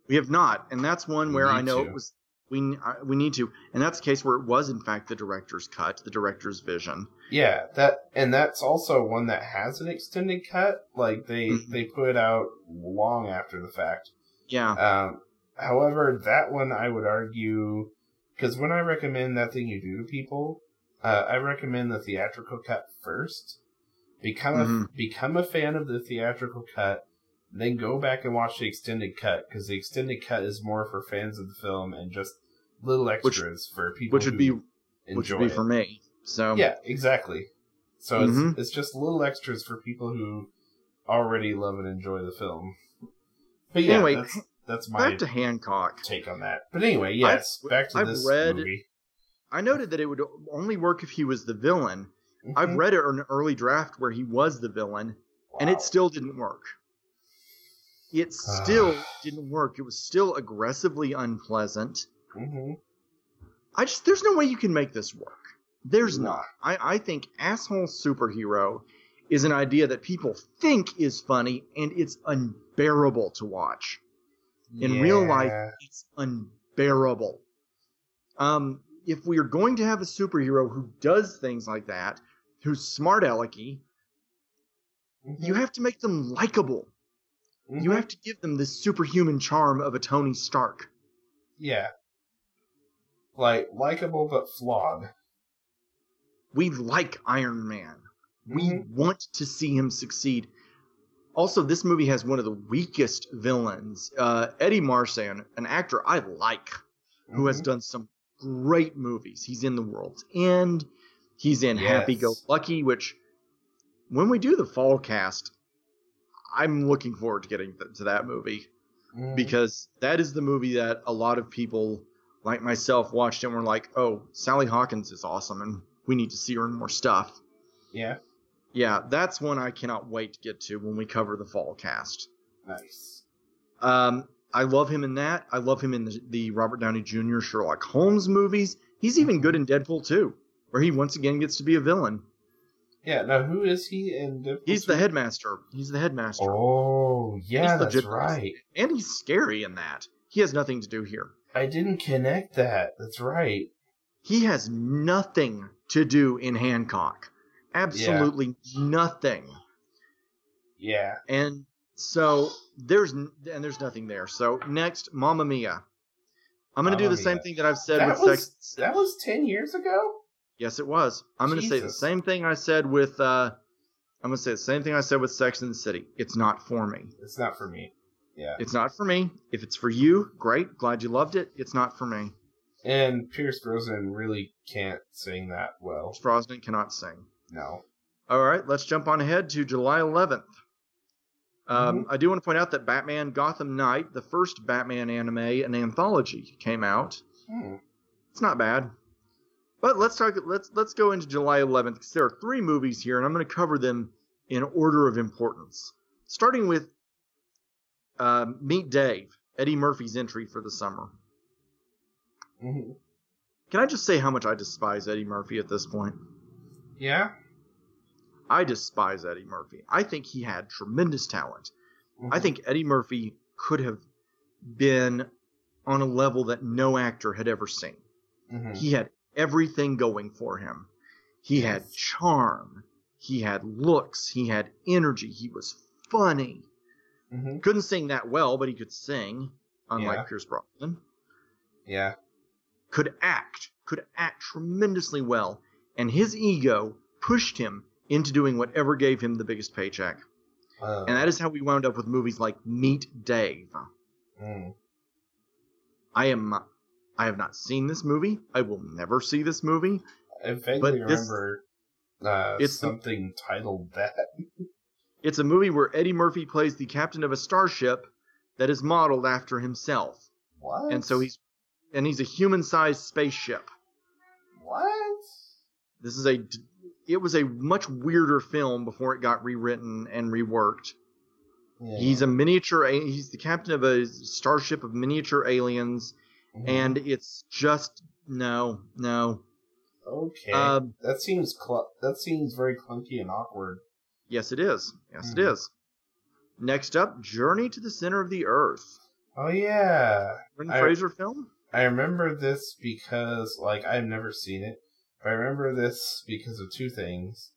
We have not, and that's one where I know it was... We need to. And that's a case where it was, in fact, the director's cut, the director's vision. Yeah, that's also one that has an extended cut. Like, they put it out long after the fact. Yeah. However, that one I would argue, because when I recommend that thing you do to people, I recommend the theatrical cut first. Become a fan of the theatrical cut, then go back and watch the extended cut, because the extended cut is more for fans of the film and just little extras for people which would be for me. So yeah, exactly. So it's just little extras for people who already love and enjoy the film. But yeah, anyway. That's my back to Hancock take on that. But anyway, yes, movie. I noted that it would only work if he was the villain. Mm-hmm. I've read an early draft where he was the villain, and it still didn't work. It still didn't work. It was still aggressively unpleasant. Mm-hmm. There's no way you can make this work. There's not. I think asshole superhero is an idea that people think is funny, and it's unbearable to watch. In real life, it's bearable. If we are going to have a superhero who does things like that, who's smart alecky, you have to make them likable. Mm-hmm. You have to give them the superhuman charm of a Tony Stark. Yeah. Like, likable but flawed. We like Iron Man. Mm-hmm. We want to see him succeed. Also, this movie has one of the weakest villains. Eddie Marsan, an actor I like, mm-hmm. who has done some great movies. He's in The World's End. He's in Happy Go Lucky, which, when we do the fall cast, I'm looking forward to getting to that movie, because that is the movie that a lot of people like myself watched and were like, oh, Sally Hawkins is awesome and we need to see her in more stuff. Yeah. Yeah, that's one I cannot wait to get to when we cover the fall cast. Nice. I love him in that. I love him in the Robert Downey Jr. Sherlock Holmes movies. He's even good in Deadpool 2, where he once again gets to be a villain. Yeah, now who is he in Deadpool? He's the headmaster. He's the headmaster. Oh, yeah, that's right. And he's scary in that. He has nothing to do here. I didn't connect that. That's right. He has nothing to do in Hancock. Absolutely nothing. Yeah. And so there's nothing there. So next, Mamma Mia. I'm going to do the same thing that I've said with Sex. That was 10 years ago? Yes, it was. I'm going to say the same thing I said with Sex and the City. It's not for me. It's not for me. Yeah. It's not for me. If it's for you, great. Glad you loved it. It's not for me. And Pierce Brosnan really can't sing that well. Brosnan cannot sing. No. All right, let's jump on ahead to July 11th. I do want to point out that Batman Gotham Knight, the first Batman anime, an anthology, came out. It's not bad. But let's go into July 11th, because there are three movies here, and I'm going to cover them in order of importance. Starting with Meet Dave, Eddie Murphy's entry for the summer. Mm-hmm. Can I just say how much I despise Eddie Murphy at this point? Yeah? I despise Eddie Murphy. I think he had tremendous talent. Mm-hmm. I think Eddie Murphy could have been on a level that no actor had ever seen. Mm-hmm. He had everything going for him. He had charm. He had looks. He had energy. He was funny. Mm-hmm. Couldn't sing that well, but he could sing, unlike Pierce Brosnan. Yeah. Could act. Could act tremendously well. And his ego pushed him into doing whatever gave him the biggest paycheck. And that is how we wound up with movies like Meet Dave. I have not seen this movie. I will never see this movie. I vaguely remember something titled that. It's a movie where Eddie Murphy plays the captain of a starship that is modeled after himself. What? And so he's a human-sized spaceship. What? This is it was a much weirder film before it got rewritten and reworked. Yeah. He's the captain of a starship of miniature aliens. Mm-hmm. And it's just no. Okay, that seems very clunky and awkward. Yes, it is. Yes, it is. Next up, Journey to the Center of the Earth. Oh yeah, Brendan Fraser film. I remember this because, like, I've never seen it. But I remember this because of two things.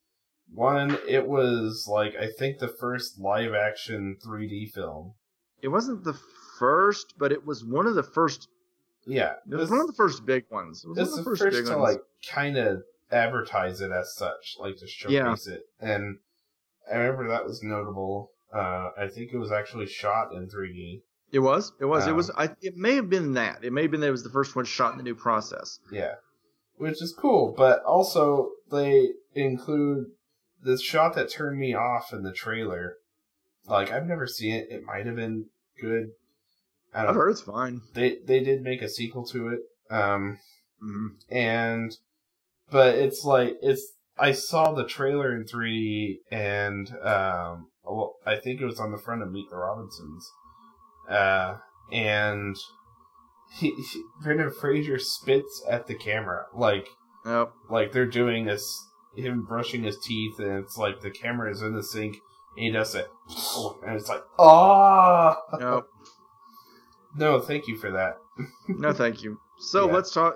One, it was like I think the first live action 3D film. It wasn't the first, but it was one of the first. Yeah. It was one of the first big ones. It's the first to, like, kind of advertise it as such, like, to showcase it. And I remember that was notable. I think it was actually shot in 3D. It was? It was. It may have been that. It may have been that it was the first one shot in the new process. Yeah. Which is cool, but also they include this shot that turned me off in the trailer. Like, I've never seen it. It might have been good. I've heard it's fine. They did make a sequel to it, but it's like I saw the trailer in 3D, and I think it was on the front of Meet the Robinsons, and Brendan Fraser spits at the camera, like, like they're doing this, him brushing his teeth, and it's like the camera is in the sink, and he does it, and it's like, oh. No, thank you for that. No, thank you. So yeah.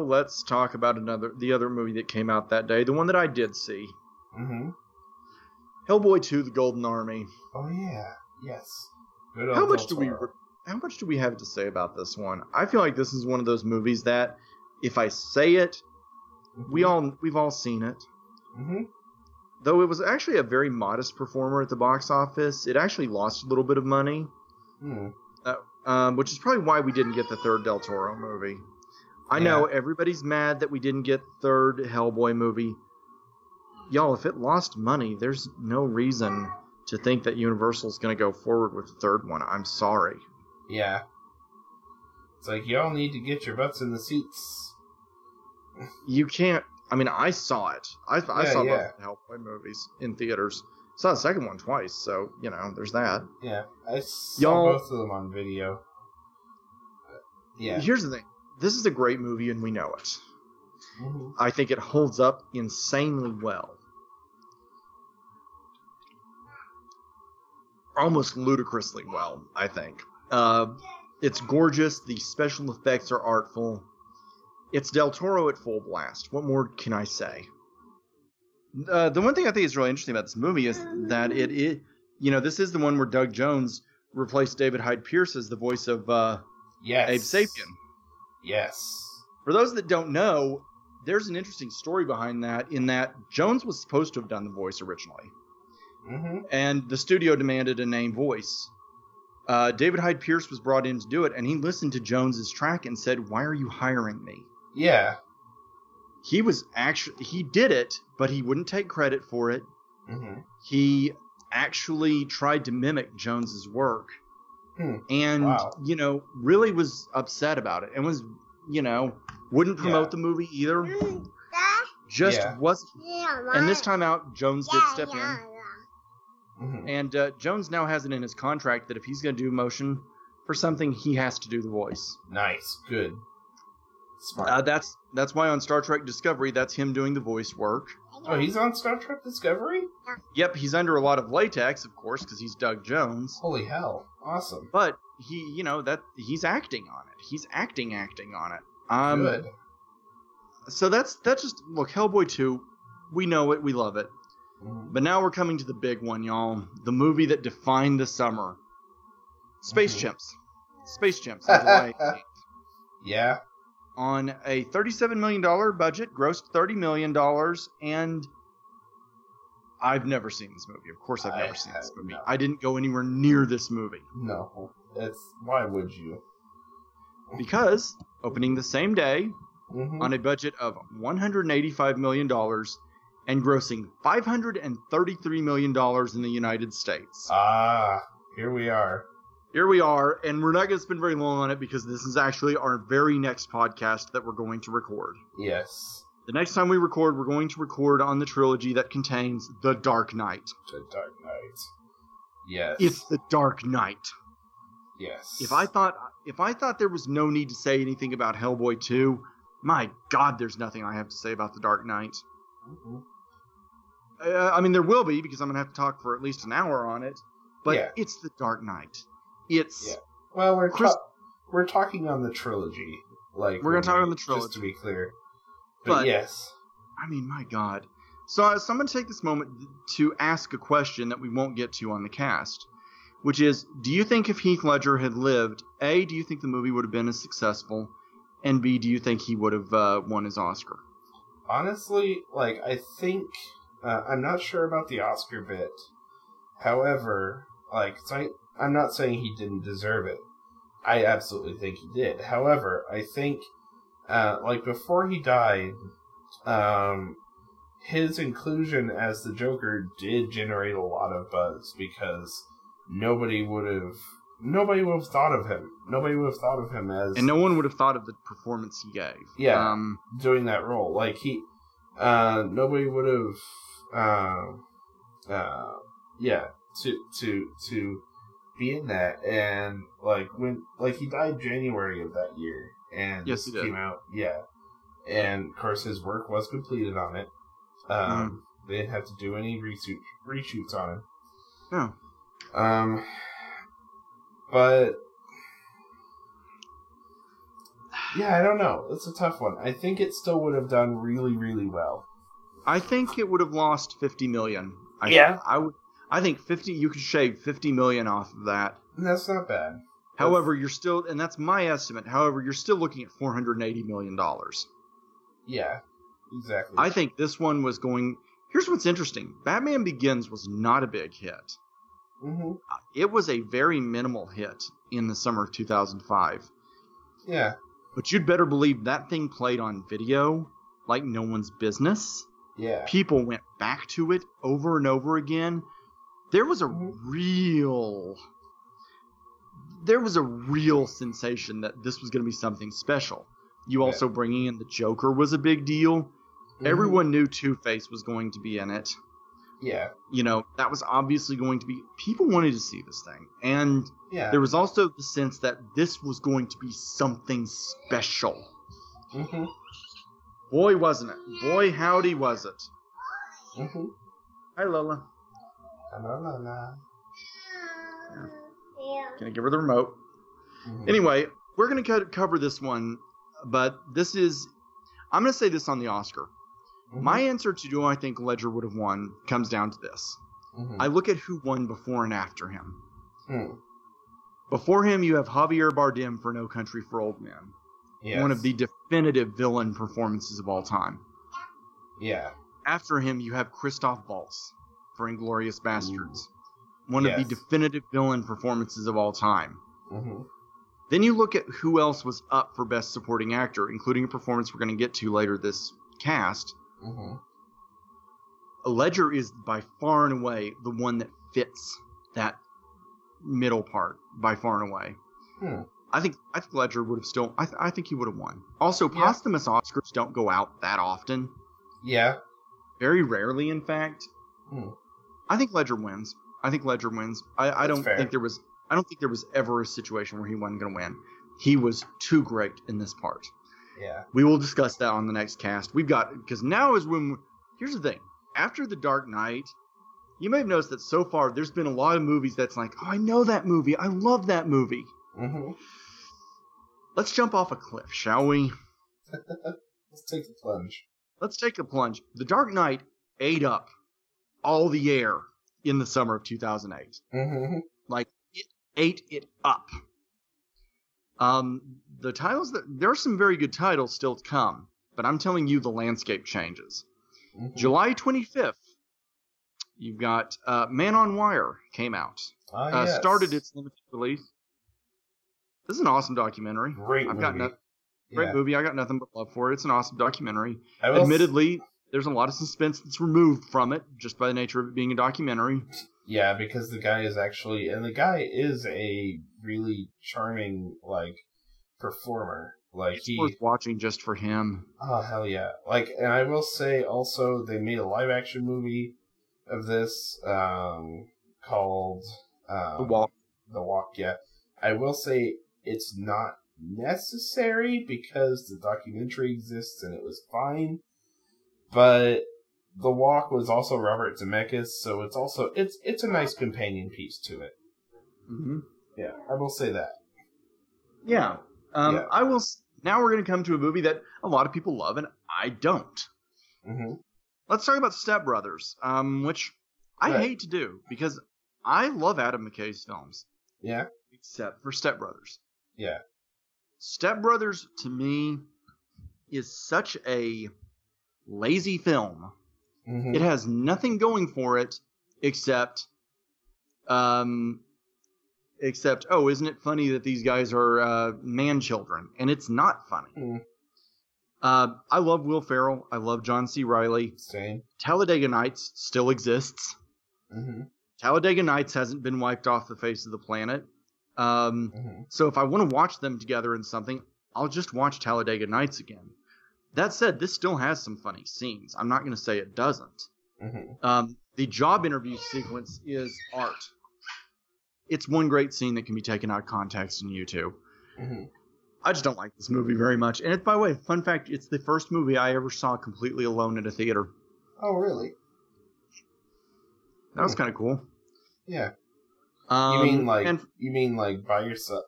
let's talk about the other movie that came out that day, the one that I did see. Mm-hmm. Hellboy 2: The Golden Army. Oh yeah, yes. Good. How much do we have to say about this one? I feel like this is one of those movies that, if I say it, mm-hmm. we've all seen it. Mm-hmm. Though it was actually a very modest performer at the box office, it actually lost a little bit of money. Mm. Which is probably why we didn't get the third Del Toro movie. I know everybody's mad that we didn't get the third Hellboy movie. Y'all, if it lost money, there's no reason to think that Universal's going to go forward with the third one. I'm sorry. Yeah. It's like, y'all need to get your butts in the seats. You can't. I mean, I saw it. I saw both the Hellboy movies in theaters. Saw the second one twice, so, you know, there's that. Yeah, I saw both of them on video. Yeah. Here's the thing. This is a great movie, and we know it. Mm-hmm. I think it holds up insanely well. Almost ludicrously well, I think. It's gorgeous. The special effects are artful. It's Del Toro at full blast. What more can I say? The one thing I think is really interesting about this movie is that this is the one where Doug Jones replaced David Hyde Pierce as the voice of Abe Sapien. Yes. For those that don't know, there's an interesting story behind that, in that Jones was supposed to have done the voice originally. Mm-hmm. And the studio demanded a name voice. David Hyde Pierce was brought in to do it, and he listened to Jones's track and said, "Why are you hiring me?" Yeah. He did it, but he wouldn't take credit for it. Mm-hmm. He actually tried to mimic Jones's work, and really was upset about it, and was, wouldn't promote the movie either. Just wasn't. And this time out, Jones did step in, mm-hmm. and Jones now has it in his contract that if he's going to do motion for something, he has to do the voice. Nice, good. Smart. That's why on Star Trek Discovery, that's him doing the voice work. Oh, he's on Star Trek Discovery? Yep, he's under a lot of latex, of course, because he's Doug Jones. Holy hell, awesome. But he, that he's acting on it. He's acting on it. Good. So that's just, look, Hellboy 2, we know it, we love it. Mm-hmm. But now we're coming to the big one, y'all. The movie that defined the summer. Space mm-hmm. Chimps. Space Chimps on July 18th. Yeah. On a $37 million budget, grossed $30 million, and I've never seen this movie. Of course I've never seen this movie. No. I didn't go anywhere near this movie. No. Why would you? Because, opening the same day, mm-hmm. on a budget of $185 million, and grossing $533 million in the United States. Ah, here we are. Here we are, and we're not going to spend very long on it because this is actually our very next podcast that we're going to record. Yes. The next time we record, we're going to record on the trilogy that contains The Dark Knight. The Dark Knight. Yes. It's The Dark Knight. Yes. If I thought there was no need to say anything about Hellboy 2, my God, there's nothing I have to say about The Dark Knight. Mm-hmm. I mean, there will be, because I'm going to have to talk for at least an hour on it, but it's The Dark Knight. It's well, we're talking on the trilogy. Like, we're going to talk on the trilogy, just to be clear. But yes, I mean, my God. So I'm going to take this moment to ask a question that we won't get to on the cast, which is: do you think if Heath Ledger had lived, A, do you think the movie would have been as successful, and B, do you think he would have won his Oscar? Honestly, I think I'm not sure about the Oscar bit. However, I'm not saying he didn't deserve it. I absolutely think he did. However, I think, before he died, his inclusion as the Joker did generate a lot of buzz, because nobody would have thought of him. Nobody would have thought of him as... And no one would have thought of the performance he gave. Yeah, doing that role. Nobody would have, to be in that, and when he died January of that year, and yes, he came out, and of course his work was completed on it. They didn't have to do any reshoots on him. No. But Yeah, I don't know. That's a tough one. I think it still would have done really, really well. I think it would have lost $50 million. I think 50. You could shave $50 million off of that. That's not bad. However, you're still, and that's my estimate. However, you're still looking at $480 million. Yeah, exactly. I think this one was going. Here's what's interesting: Batman Begins was not a big hit. Mm-hmm. It was a very minimal hit in the summer of 2005. Yeah. But you'd better believe that thing played on video like no one's business. Yeah. People went back to it over and over again. There was a real sensation that this was going to be something special. You also bringing in the Joker was a big deal. Mm-hmm. Everyone knew Two-Face was going to be in it. Yeah. You know, that was obviously going to be... People wanted to see this thing. And there was also the sense that this was going to be something special. Mm-hmm. Boy, wasn't it. Boy, howdy, was it. Mm-hmm. Hi, Lola. Hello, Lola. Yeah. Can I give her the remote? Mm-hmm. Anyway, we're going to cover this one, but this is... I'm going to say this on the Oscar. Mm-hmm. My answer to do I think Ledger would have won comes down to this. Mm-hmm. I look at who won before and after him. Mm. Before him, you have Javier Bardem for No Country for Old Men. Yes. One of the definitive villain performances of all time. Yeah. After him, you have Christoph Waltz for Inglourious Bastards. Mm. One of the definitive villain performances of all time. Mm-hmm. Then you look at who else was up for Best Supporting Actor, including a performance we're going to get to later this cast. Mm-hmm. Ledger is by far and away the one that fits that middle part by far and away. Hmm. I think Ledger would have still. I think he would have won. Also, posthumous Oscars don't go out that often. Yeah, very rarely, in fact. Hmm. I think Ledger wins. I don't think there was ever a situation where he wasn't going to win. He was too great in this part. Yeah. We will discuss that on the next cast. We've got, because now is when, here's the thing. After The Dark Knight, you may have noticed that so far there's been a lot of movies that's like, oh, I know that movie. I love that movie. Mm-hmm. Let's jump off a cliff, shall we? Let's take a plunge. The Dark Knight ate up all the air in the summer of 2008. Mm-hmm. Like, it ate it up. The titles, there are some very good titles still to come, but I'm telling you the landscape changes. Mm-hmm. July 25th, you've got Man on Wire came out. Started its limited release. This is an awesome documentary. Great movie. I got nothing but love for it. It's an awesome documentary. Admittedly, there's a lot of suspense that's removed from it just by the nature of it being a documentary. Yeah, because the guy is a really charming, performer. It's worth watching just for him. Oh, hell yeah. And I will say also, they made a live-action movie of this called... The Walk. The Walk, yeah. I will say it's not necessary because the documentary exists and it was fine, but... The Walk was also Robert Zemeckis, so it's also it's a nice companion piece to it. Mm-hmm. Yeah, I will say that. Yeah, I will. Now we're going to come to a movie that a lot of people love, and I don't. Mm-hmm. Let's talk about Step Brothers, which I hate to do because I love Adam McKay's films. Yeah, except for Step Brothers. Yeah, Step Brothers to me is such a lazy film. Mm-hmm. It has nothing going for it except, oh, isn't it funny that these guys are man children? And it's not funny. Mm. I love Will Ferrell. I love John C. Reilly. Same. Talladega Nights still exists. Mm-hmm. Talladega Nights hasn't been wiped off the face of the planet. So if I want to watch them together in something, I'll just watch Talladega Nights again. That said, this still has some funny scenes. I'm not going to say it doesn't. Mm-hmm. The job interview sequence is art. It's one great scene that can be taken out of context on YouTube. Mm-hmm. I just don't like this movie very much. And by the way, fun fact, it's the first movie I ever saw completely alone at a theater. Oh, really? That was kind of cool. Yeah. You mean by yourself?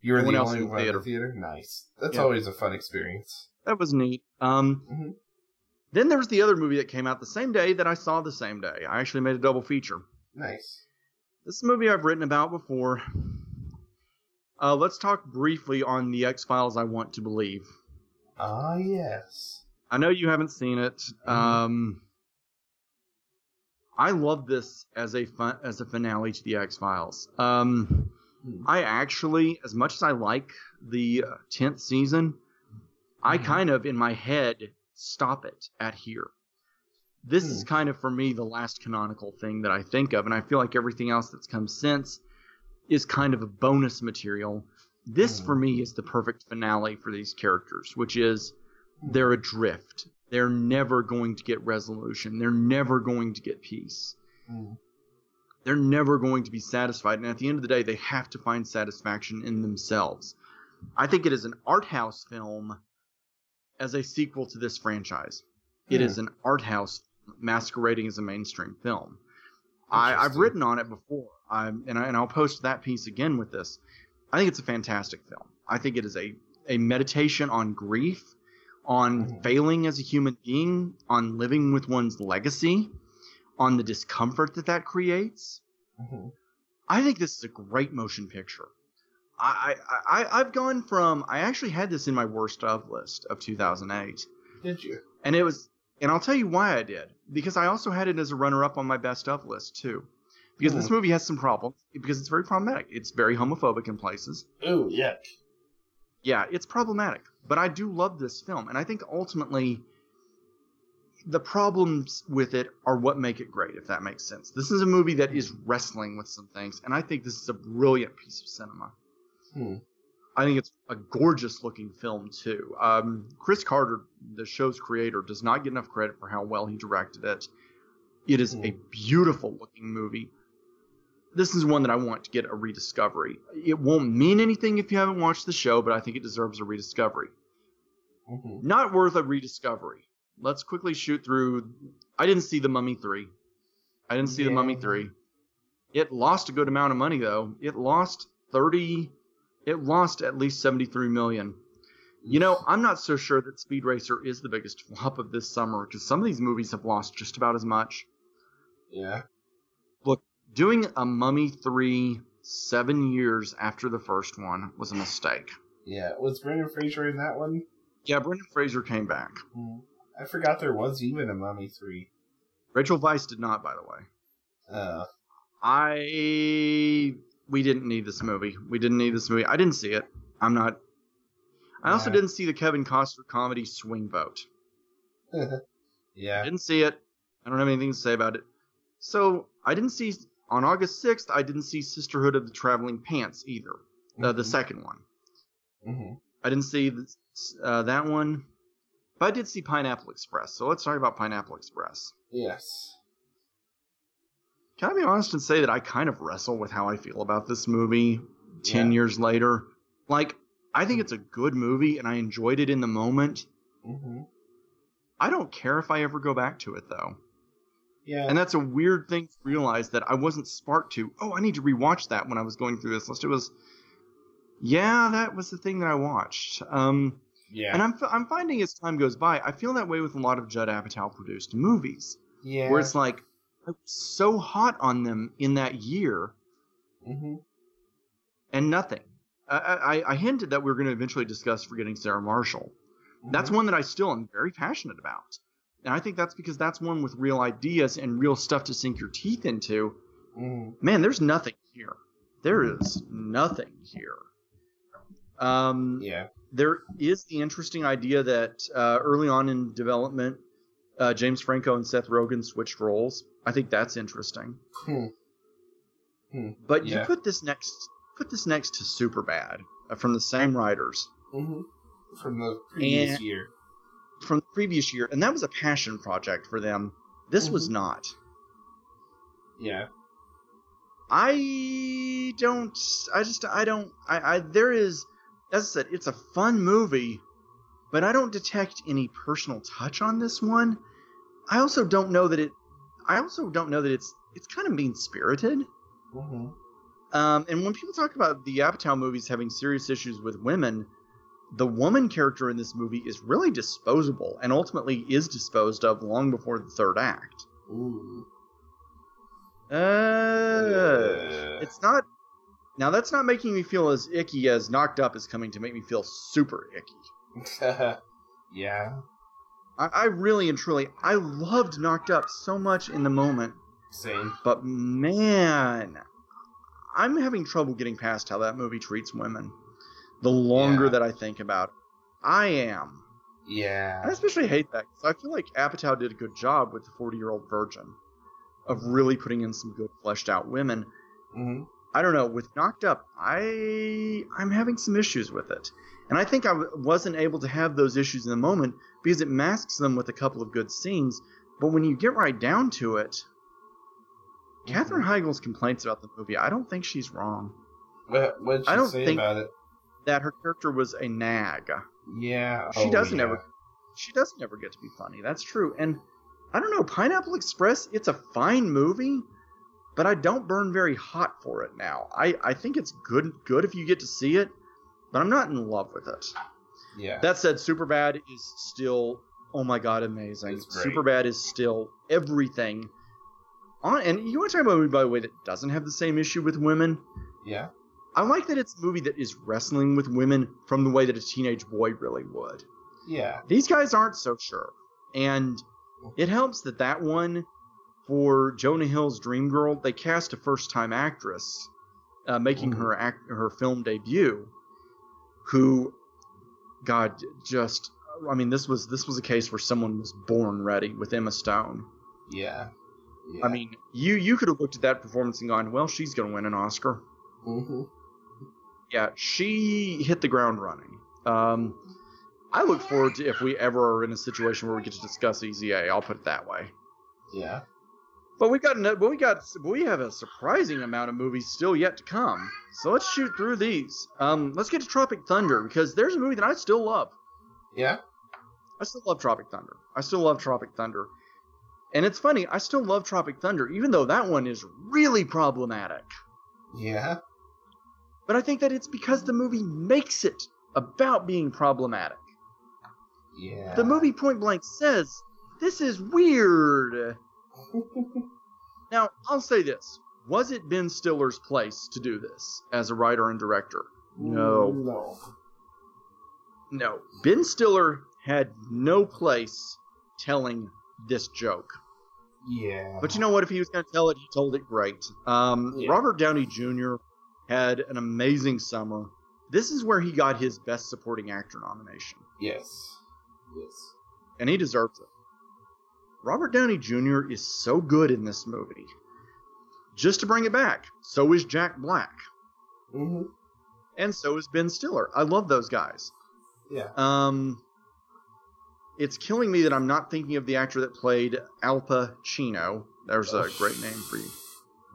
You were the only one in the theater? Nice. That's always a fun experience. That was neat. Then there was the other movie that came out the same day that I saw the same day. I actually made a double feature. Nice. This is a movie I've written about before. Let's talk briefly on The X-Files I Want to Believe. Ah, yes. I know you haven't seen it. I love this as a finale to The X-Files. I actually, as much as I like the 10th season, I kind of, in my head, stop it at here. This is kind of, for me, the last canonical thing that I think of, and I feel like everything else that's come since is kind of a bonus material. This, for me, is the perfect finale for these characters, which is they're adrift. They're never going to get resolution. They're never going to get peace. They're never going to be satisfied. And at the end of the day, they have to find satisfaction in themselves. I think it is an art house film as a sequel to this franchise. It is an art house masquerading as a mainstream film. I've written on it before, and I'll post that piece again with this. I think it's a fantastic film. I think it is a meditation on grief, on failing as a human being, on living with one's legacy, on the discomfort that creates. I think this is a great motion picture. I've gone from – I actually had this in my worst of list of 2008. Did you? And it was – and I'll tell you why I did. Because I also had it as a runner-up on my best of list too. Because this movie has some problems. Because it's very problematic. It's very homophobic in places. Ooh, yuck. Yeah, it's problematic. But I do love this film. And I think ultimately the problems with it are what make it great, if that makes sense. This is a movie that is wrestling with some things. And I think this is a brilliant piece of cinema. I think it's a gorgeous-looking film, too. Chris Carter, the show's creator, does not get enough credit for how well he directed it. It is a beautiful-looking movie. This is one that I want to get a rediscovery. It won't mean anything if you haven't watched the show, but I think it deserves a rediscovery. Not worth a rediscovery. Let's quickly shoot through. I didn't see The Mummy 3. I didn't see The Mummy 3. It lost a good amount of money, though. It lost at least $73 million. You know, I'm not so sure that Speed Racer is the biggest flop of this summer, because some of these movies have lost just about as much. Yeah. Look, doing a Mummy 3 7 years after the first one was a mistake. Yeah. Was Brendan Fraser in that one? Yeah, Brendan Fraser came back. I forgot there was even a Mummy 3. Rachel Weisz did not, by the way. We didn't need this movie. I didn't see it. I'm not. I also didn't see the Kevin Costner comedy Swing Vote. I didn't see it. I don't have anything to say about it. So I didn't see on August 6th. I didn't see Sisterhood of the Traveling Pants either. The second one. I didn't see that one, but I did see Pineapple Express. So let's talk about Pineapple Express. Yes. Can I be honest and say that I kind of wrestle with how I feel about this movie 10 years later? Like, I think it's a good movie, and I enjoyed it in the moment. I don't care if I ever go back to it, though. Yeah. And that's a weird thing to realize, that I wasn't sparked to, oh, I need to rewatch that when I was going through this list. It was, yeah, that was the thing that I watched. Yeah. And I'm finding as time goes by, I feel that way with a lot of Judd Apatow-produced movies. Yeah. Where it's like, I was so hot on them in that year, and nothing. I hinted that we were going to eventually discuss Forgetting Sarah Marshall. That's one that I still am very passionate about. And I think that's because that's one with real ideas and real stuff to sink your teeth into. Man, there's nothing here. There is nothing here. There is the interesting idea that early on in development, James Franco and Seth Rogen switched roles. I think that's interesting. But you put this next to Superbad from the same writers from the previous year. From the previous year, and that was a passion project for them. This was not. Yeah. As I said, it's a fun movie. But I don't detect any personal touch on this one. I also don't know that it's kind of mean-spirited. And when people talk about the Apatow movies having serious issues with women, the woman character in this movie is really disposable and ultimately is disposed of long before the third act. Ooh. It's not... Now, that's not making me feel as icky as Knocked Up is coming to make me feel super icky. Yeah. I really and truly... I loved Knocked Up so much in the moment. Same. But, man... I'm having trouble getting past how that movie treats women. The longer that I think about it, I am. Yeah. I especially hate that, because I feel like Apatow did a good job with the 40-year-old virgin of really putting in some good fleshed-out women. Mm-hmm. I don't know. With Knocked Up, I'm having some issues with it. And I think I wasn't able to have those issues in the moment because it masks them with a couple of good scenes. But when you get right down to it... Katherine Heigl's complaints about the movie, I don't think she's wrong. What did she say about it? That her character was a nag. Yeah. She doesn't ever get to be funny. That's true. And I don't know, Pineapple Express, it's a fine movie, but I don't burn very hot for it now. I think it's good if you get to see it, but I'm not in love with it. Yeah. That said, Superbad is still, oh my god, amazing. Superbad is still everything. And you want to talk about a movie, by the way, that doesn't have the same issue with women? Yeah. I like that it's a movie that is wrestling with women from the way that a teenage boy really would. Yeah. These guys aren't so sure. And it helps that that one, for Jonah Hill's Dream Girl, they cast a first-time actress making her film debut, who, God, just... I mean, this was a case where someone was born ready with Emma Stone. Yeah. Yeah. I mean, you could have looked at that performance and gone, well, she's going to win an Oscar. Mm-hmm. Yeah, she hit the ground running. I look forward to if we ever are in a situation where we get to discuss Easy A. I'll put it that way. Yeah. But we have a surprising amount of movies still yet to come. So let's shoot through these. Let's get to Tropic Thunder, because there's a movie that I still love. Yeah? I still love Tropic Thunder. And it's funny, I still love Tropic Thunder, even though that one is really problematic. Yeah. But I think that it's because the movie makes it about being problematic. Yeah. The movie point blank says, this is weird. Now, I'll say this. Was it Ben Stiller's place to do this as a writer and director? No. Ben Stiller had no place telling this joke. Yeah. But you know what? If he was going to tell it, he told it great. Robert Downey Jr. had an amazing summer. This is where he got his Best Supporting Actor nomination. Yes. And he deserves it. Robert Downey Jr. is so good in this movie. Just to bring it back, so is Jack Black. Mm-hmm. And so is Ben Stiller. I love those guys. Yeah. It's killing me that I'm not thinking of the actor that played Al Pacino. There's a great name for you.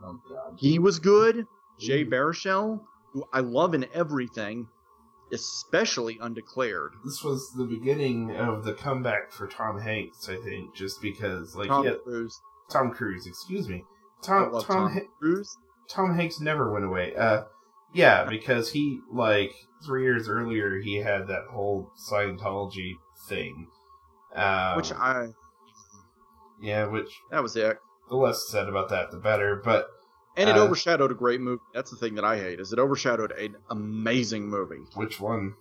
Oh, God. He was good. Jay Baruchel, who I love in everything, especially Undeclared. This was the beginning of the comeback for Tom Hanks, I think, just because... Cruise. Tom Cruise, excuse me. Tom Cruise? Tom Hanks never went away. Yeah, because he, 3 years earlier, he had that whole Scientology thing. That was it. The less said about that, the better. But and it overshadowed a great movie. That's the thing that I hate, is it overshadowed an amazing movie. Which one?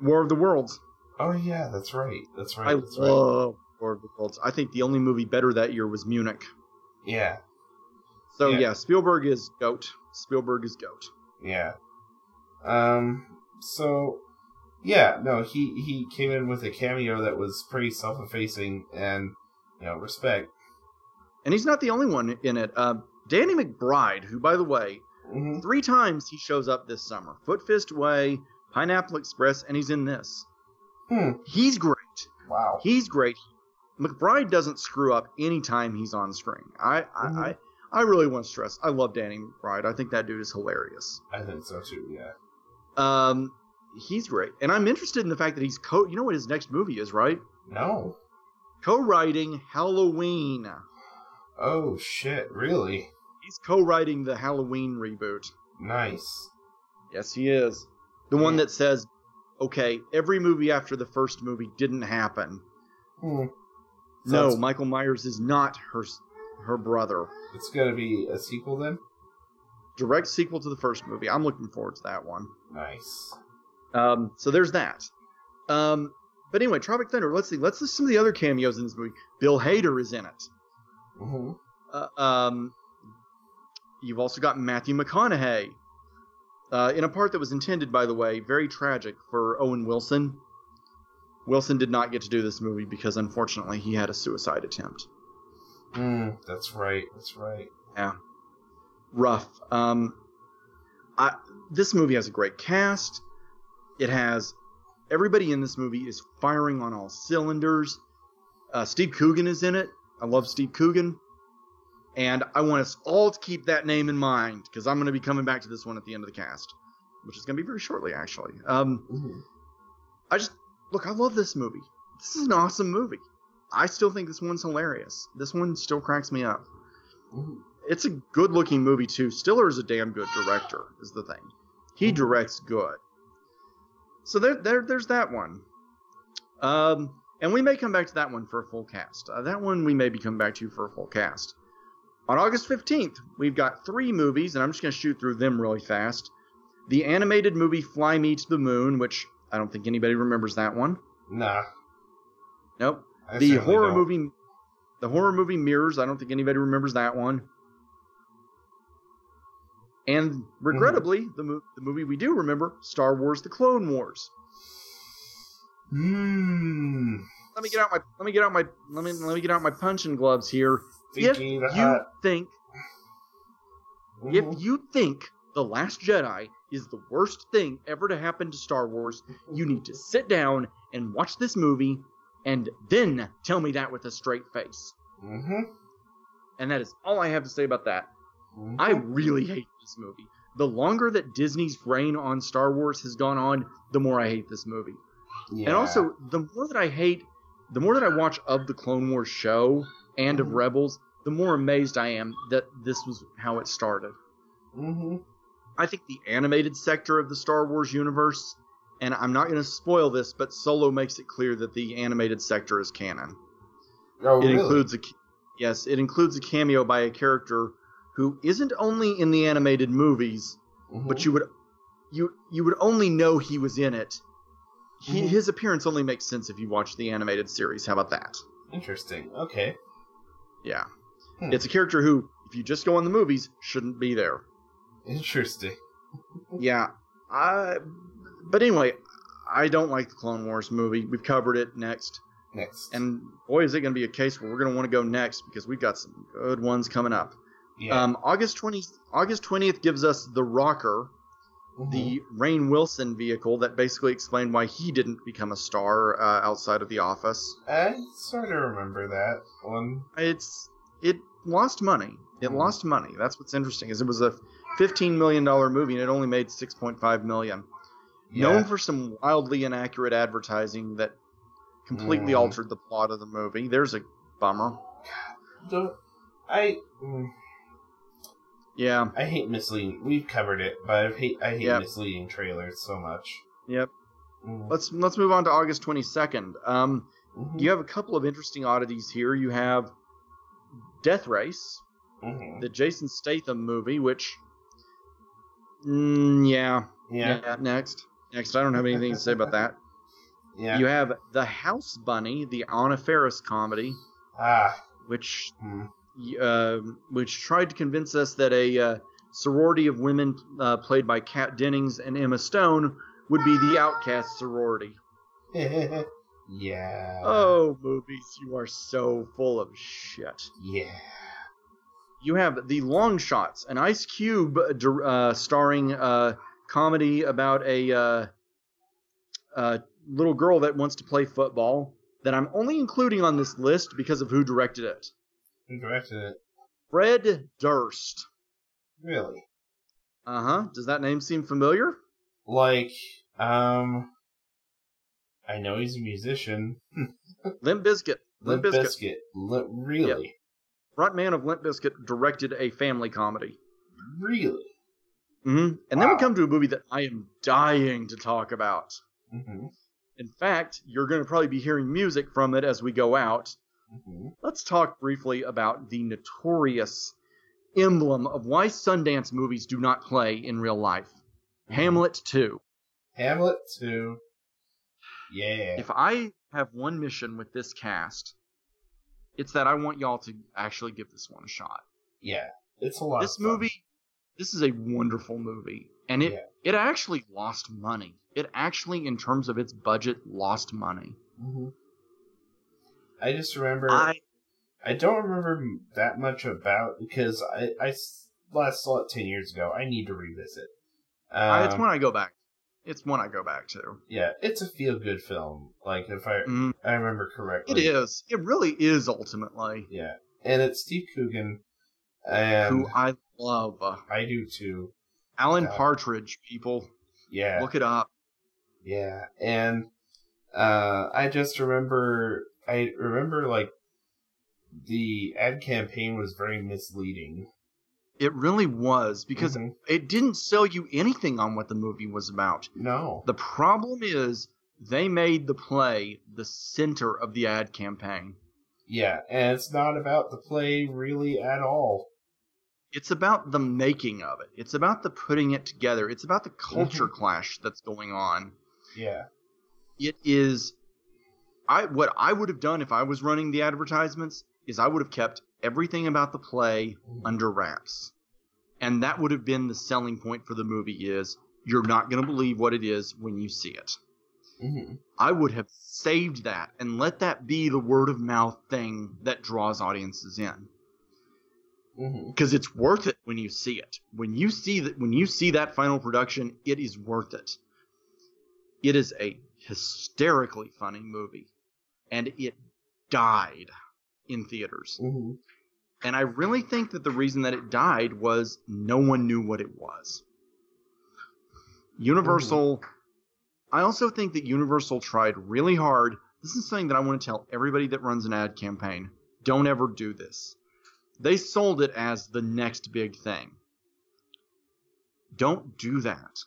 War of the Worlds. Oh yeah, that's right. I love War of the Worlds. I think the only movie better that year was Munich. Yeah. So yeah, Spielberg is GOAT. Yeah. So. Yeah, no, he came in with a cameo that was pretty self-effacing and, respect. And he's not the only one in it. Danny McBride, who, by the way, 3 times he shows up this summer. Foot Fist Way, Pineapple Express, and he's in this. He's great. Wow. He's great. McBride doesn't screw up any time he's on screen. I really want to stress, I love Danny McBride. I think that dude is hilarious. I think so, too, yeah. He's great. And I'm interested in the fact that he's you know what his next movie is, right? No. Co-writing Halloween. Oh, shit. Really? He's co-writing the Halloween reboot. Nice. Yes, he is. The one that says, okay, every movie after the first movie didn't happen. Mm. So no, Michael Myers is not her brother. It's going to be a sequel then? Direct sequel to the first movie. I'm looking forward to that one. Nice. So there's that. But anyway, Tropic Thunder. Let's see. Let's list some of the other cameos in this movie. Bill Hader is in it. Mm-hmm. You've also got Matthew McConaughey. In a part that was intended, by the way, very tragic for Owen Wilson. Wilson did not get to do this movie because, unfortunately, he had a suicide attempt. Mm, that's right. That's right. Yeah. Rough. This movie has a great cast. It has... Everybody in this movie is firing on all cylinders. Steve Coogan is in it. I love Steve Coogan. And I want us all to keep that name in mind, because I'm going to be coming back to this one at the end of the cast, which is going to be very shortly, actually. I love this movie. This is an awesome movie. I still think this one's hilarious. This one still cracks me up. Ooh. It's a good-looking movie, too. Stiller is a damn good director, is the thing. He directs good. So there's that one. And we may come back to that one for a full cast. That one we may be coming back to for a full cast. On August 15th, we've got three movies, and I'm just going to shoot through them really fast. The animated movie Fly Me to the Moon, which I don't think anybody remembers that one. Nah. Nope. The horror movie Mirrors, I don't think anybody remembers that one. And regrettably, the movie we do remember, Star Wars: The Clone Wars. Hmm. Let me get out my punching gloves here. If you think The Last Jedi is the worst thing ever to happen to Star Wars, you need to sit down and watch this movie, and then tell me that with a straight face. Mm-hmm. And that is all I have to say about that. Mm-hmm. I really hate this movie. The longer that Disney's reign on Star Wars has gone on, the more I hate this movie. Yeah. And also, the more that I watch of the Clone Wars show and of Rebels, the more amazed I am that this was how it started. Mm-hmm. I think the animated sector of the Star Wars universe, and I'm not going to spoil this, but Solo makes it clear that the animated sector is canon. Oh, really? It includes a cameo by a character who isn't only in the animated movies, mm-hmm. but you would only know he was in it. Mm-hmm. His appearance only makes sense if you watch the animated series. How about that? Interesting. Okay. Yeah. Hmm. It's a character who, if you just go on the movies, shouldn't be there. Interesting. Yeah. But anyway, I don't like the Clone Wars movie. We've covered it. Next. And boy, is it going to be a case where we're going to want to go next, because we've got some good ones coming up. Yeah. August 20th gives us The Rocker, mm-hmm. the Rainn Wilson vehicle that basically explained why he didn't become a star outside of The Office. I sort of remember that one. It lost money. That's what's interesting, is it was a $15 million movie and it only made $6.5 million. Yeah. Known for some wildly inaccurate advertising that completely altered the plot of the movie. There's a bummer. Yeah. I hate misleading. We've covered it, but I hate misleading trailers so much. Yep. Mm-hmm. Let's move on to August 22nd. Mm-hmm. You have a couple of interesting oddities here. You have Death Race, mm-hmm. the Jason Statham movie, which... Next. I don't have anything to say about that. Yeah. You have The House Bunny, the Anna Faris comedy, which tried to convince us that a sorority of women played by Kat Dennings and Emma Stone would be the outcast sorority. Yeah. Oh, movies, you are so full of shit. Yeah. You have The Long Shots, an Ice Cube starring comedy about a little girl that wants to play football, that I'm only including on this list because of who directed it. Who directed it? Fred Durst. Really? Uh-huh. Does that name seem familiar? Like, I know he's a musician. Limp Bizkit. Really? Yep. Rodman of Limp Bizkit directed a family comedy. Really? Mm-hmm. And then we come to a movie that I am dying to talk about. Mm-hmm. In fact, you're going to probably be hearing music from it as we go out. Mm-hmm. Let's talk briefly about the notorious emblem of why Sundance movies do not play in real life. Mm-hmm. Hamlet 2. Hamlet 2. Yeah. If I have one mission with this cast, it's that I want y'all to actually give this one a shot. Yeah, it's a lot of fun. This is a wonderful movie. And it actually lost money. It actually, in terms of its budget, lost money. Mm-hmm. I just remember... I don't remember that much about, because I last saw it 10 years ago. I need to revisit. It's one I go back. It's one I go back to. Yeah, it's a feel-good film. Like, if I remember correctly. It is. It really is, ultimately. Yeah. And it's Steve Coogan. Who I love. I do, too. Alan Partridge, people. Yeah. Look it up. Yeah. And I just remember... I remember, like, the ad campaign was very misleading. It really was, because mm-hmm. it didn't sell you anything on what the movie was about. No. The problem is they made the play the center of the ad campaign. Yeah, and it's not about the play really at all. It's about the making of it. It's about the putting it together. It's about the culture clash that's going on. Yeah. It is... what I would have done if I was running the advertisements is I would have kept everything about the play under wraps. And that would have been the selling point for the movie is you're not going to believe what it is when you see it. Mm-hmm. I would have saved that and let that be the word of mouth thing that draws audiences in. Because mm-hmm. it's worth it when you see it. When you see that final production, it is worth it. It is a hysterically funny movie. And it died in theaters. Mm-hmm. And I really think that the reason that it died was no one knew what it was. Universal, mm-hmm. I also think that Universal tried really hard. This is something that I want to tell everybody that runs an ad campaign. Don't ever do this. They sold it as the next big thing. Don't do that.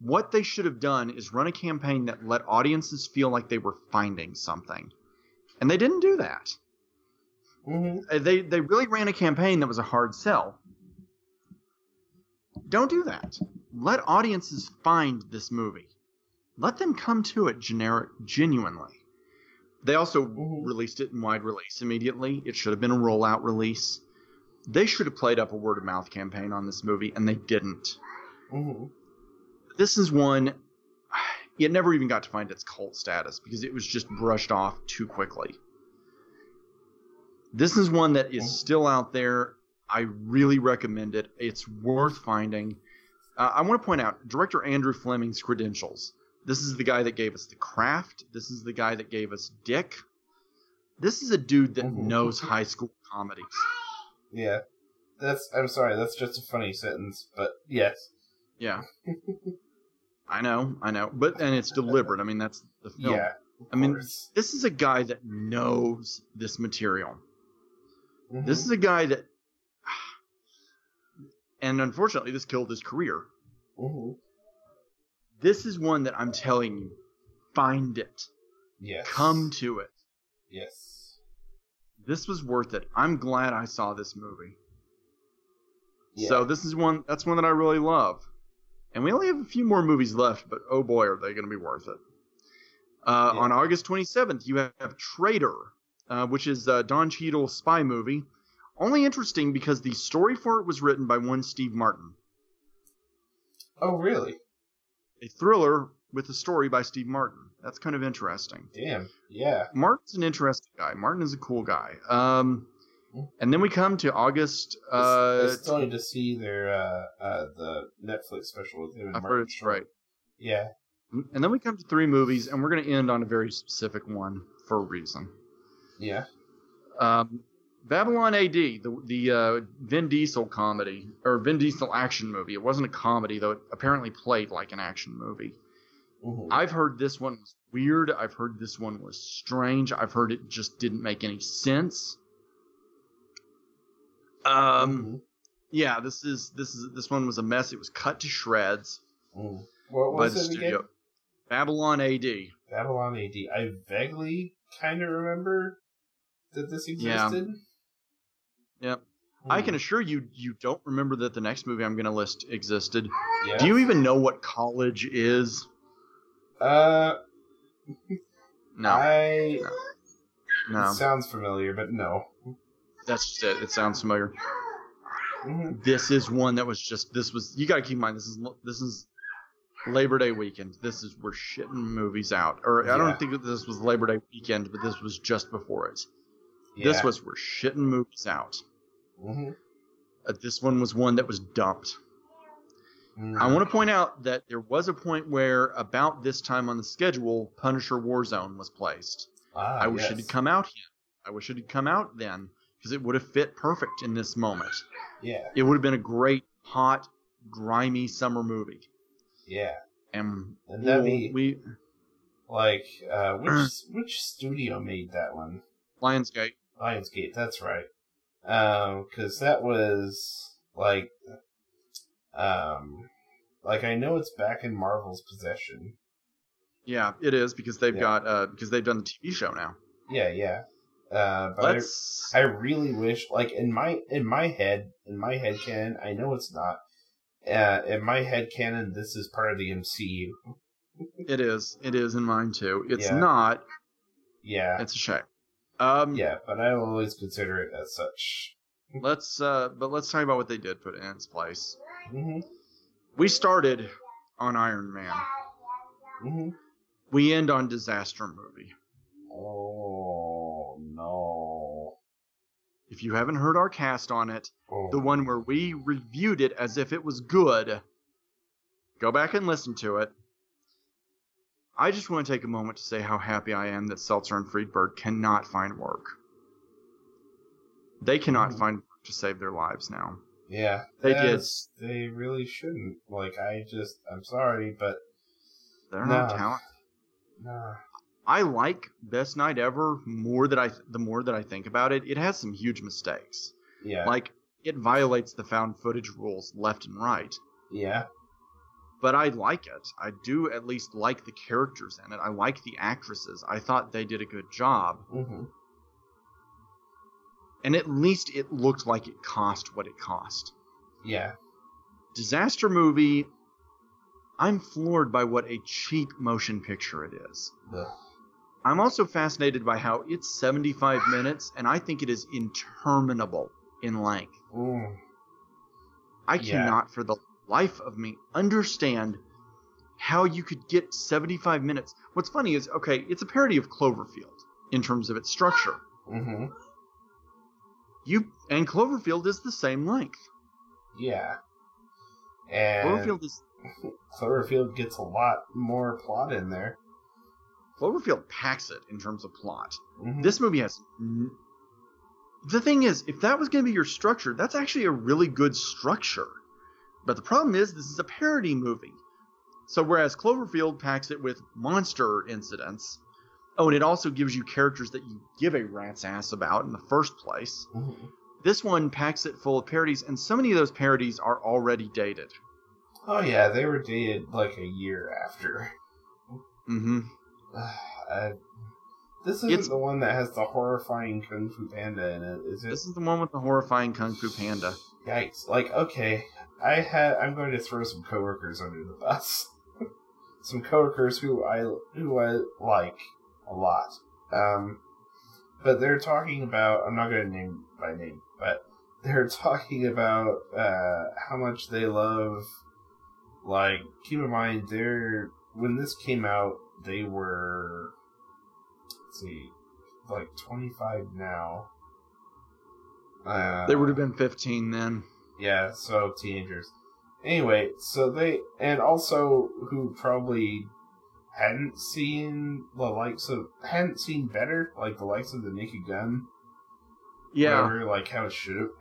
What they should have done is run a campaign that let audiences feel like they were finding something. And they didn't do that. Mm-hmm. They really ran a campaign that was a hard sell. Don't do that. Let audiences find this movie. Let them come to it genuinely. They also mm-hmm. released it in wide release immediately. It should have been a rollout release. They should have played up a word-of-mouth campaign on this movie, and they didn't. Mm-hmm. This is one, it never even got to find its cult status because it was just brushed off too quickly. This is one that is still out there. I really recommend it. It's worth finding. I want to point out director Andrew Fleming's credentials. This is the guy that gave us The Craft. This is the guy that gave us Dick. This is a dude that knows high school comedies. Yeah. I'm sorry, that's just a funny sentence, but yes. Yeah. I know. And it's deliberate. I mean, that's the film. Yeah, I mean, this is a guy that knows this material. Mm-hmm. This is a guy that... And unfortunately, this killed his career. Mm-hmm. This is one that I'm telling you, find it. Yes. Come to it. Yes. This was worth it. I'm glad I saw this movie. Yeah. So this is one... That's one that I really love. And we only have a few more movies left, but oh boy, are they going to be worth it. Yeah. On August 27th, you have Traitor, which is Don Cheadle's spy movie. Only interesting because the story for it was written by one Steve Martin. Oh, really? A thriller with a story by Steve Martin. That's kind of interesting. Damn, yeah. Martin's an interesting guy. Martin is a cool guy. And then we come to August. I still need to see their the Netflix special with him and I've heard it's right. Yeah. And then we come to three movies, and we're going to end on a very specific one for a reason. Yeah. Babylon AD, the Vin Diesel comedy, or Vin Diesel action movie. It wasn't a comedy, though it apparently played like an action movie. Ooh. I've heard this one was weird. I've heard this one was strange. I've heard it just didn't make any sense. Yeah, this one was a mess. It was cut to shreds. What was it again? Babylon A.D. Babylon A.D. I vaguely kind of remember that this existed. Yeah. Yep. I can assure you, you don't remember that the next movie I'm going to list existed. Yeah. Do you even know what college is? No. It sounds familiar, but no. That's just it. It sounds familiar. Mm-hmm. This is one that was just, you got to keep in mind, this is Labor Day weekend. We're shitting movies out. Or I don't think that this was Labor Day weekend, but this was just before it. Yeah. We're shitting movies out. Mm-hmm. This one was one that was dumped. Mm-hmm. I want to point out that there was a point where about this time on the schedule, Punisher Warzone was placed. I wish it had come out here. I wish it had come out then, because it would have fit perfect in this moment. Yeah. It would have been a great, hot, grimy summer movie. Yeah. And that which studio made that one? Lionsgate. Lionsgate, that's right. Because that was I know it's back in Marvel's possession. Yeah, it is, because they've got because they've done the TV show now. Yeah, yeah. But I really wish, in my head canon, I know it's not. In my head canon, this is part of the MCU. It is. It is in mine too. It's not. Yeah. It's a shame. But I always consider it as such. Let's talk about what they did put in its place. Mm-hmm. We started on Iron Man. Mm-hmm. We end on disaster movie. Oh no! If you haven't heard our cast on it, the one where we reviewed it as if it was good, go back and listen to it. I just want to take a moment to say how happy I am that Seltzer and Friedberg cannot find work. They cannot find work to save their lives now. Yeah. They did. They really shouldn't. I'm sorry, but... They're not talented. Nah. I like Best Night Ever the more that I think about it. It has some huge mistakes. Yeah. It violates the found footage rules left and right. Yeah. But I like it. I do at least like the characters in it. I like the actresses. I thought they did a good job. Mm-hmm. And at least it looked like it cost what it cost. Yeah. Disaster movie, I'm floored by what a cheap motion picture it is. Ugh. I'm also fascinated by how it's 75 minutes, and I think it is interminable in length. Mm. I cannot for the life of me understand how you could get 75 minutes. What's funny is, it's a parody of Cloverfield in terms of its structure. Mm-hmm. And Cloverfield is the same length. Yeah. And Cloverfield gets a lot more plot in there. Cloverfield packs it in terms of plot. Mm-hmm. This movie has... The thing is, if that was going to be your structure, that's actually a really good structure. But the problem is, this is a parody movie. So whereas Cloverfield packs it with monster incidents, and it also gives you characters that you give a rat's ass about in the first place, mm-hmm. This one packs it full of parodies, and so many of those parodies are already dated. Oh yeah, they were dated a year after. Mm-hmm. This isn't the one that has the horrifying Kung Fu Panda in it, is it? This is the one with the horrifying Kung Fu Panda. Yikes. I'm going to throw some coworkers under the bus. Some coworkers who I like a lot. But they're talking about, I'm not going to name by name, but they're talking about how much they love, keep in mind, when this came out, they were, 25 now. They would have been 15 then. Yeah, so teenagers. Anyway, so they, and also who probably hadn't seen better, the likes of the Naked Gun. Yeah. Whatever,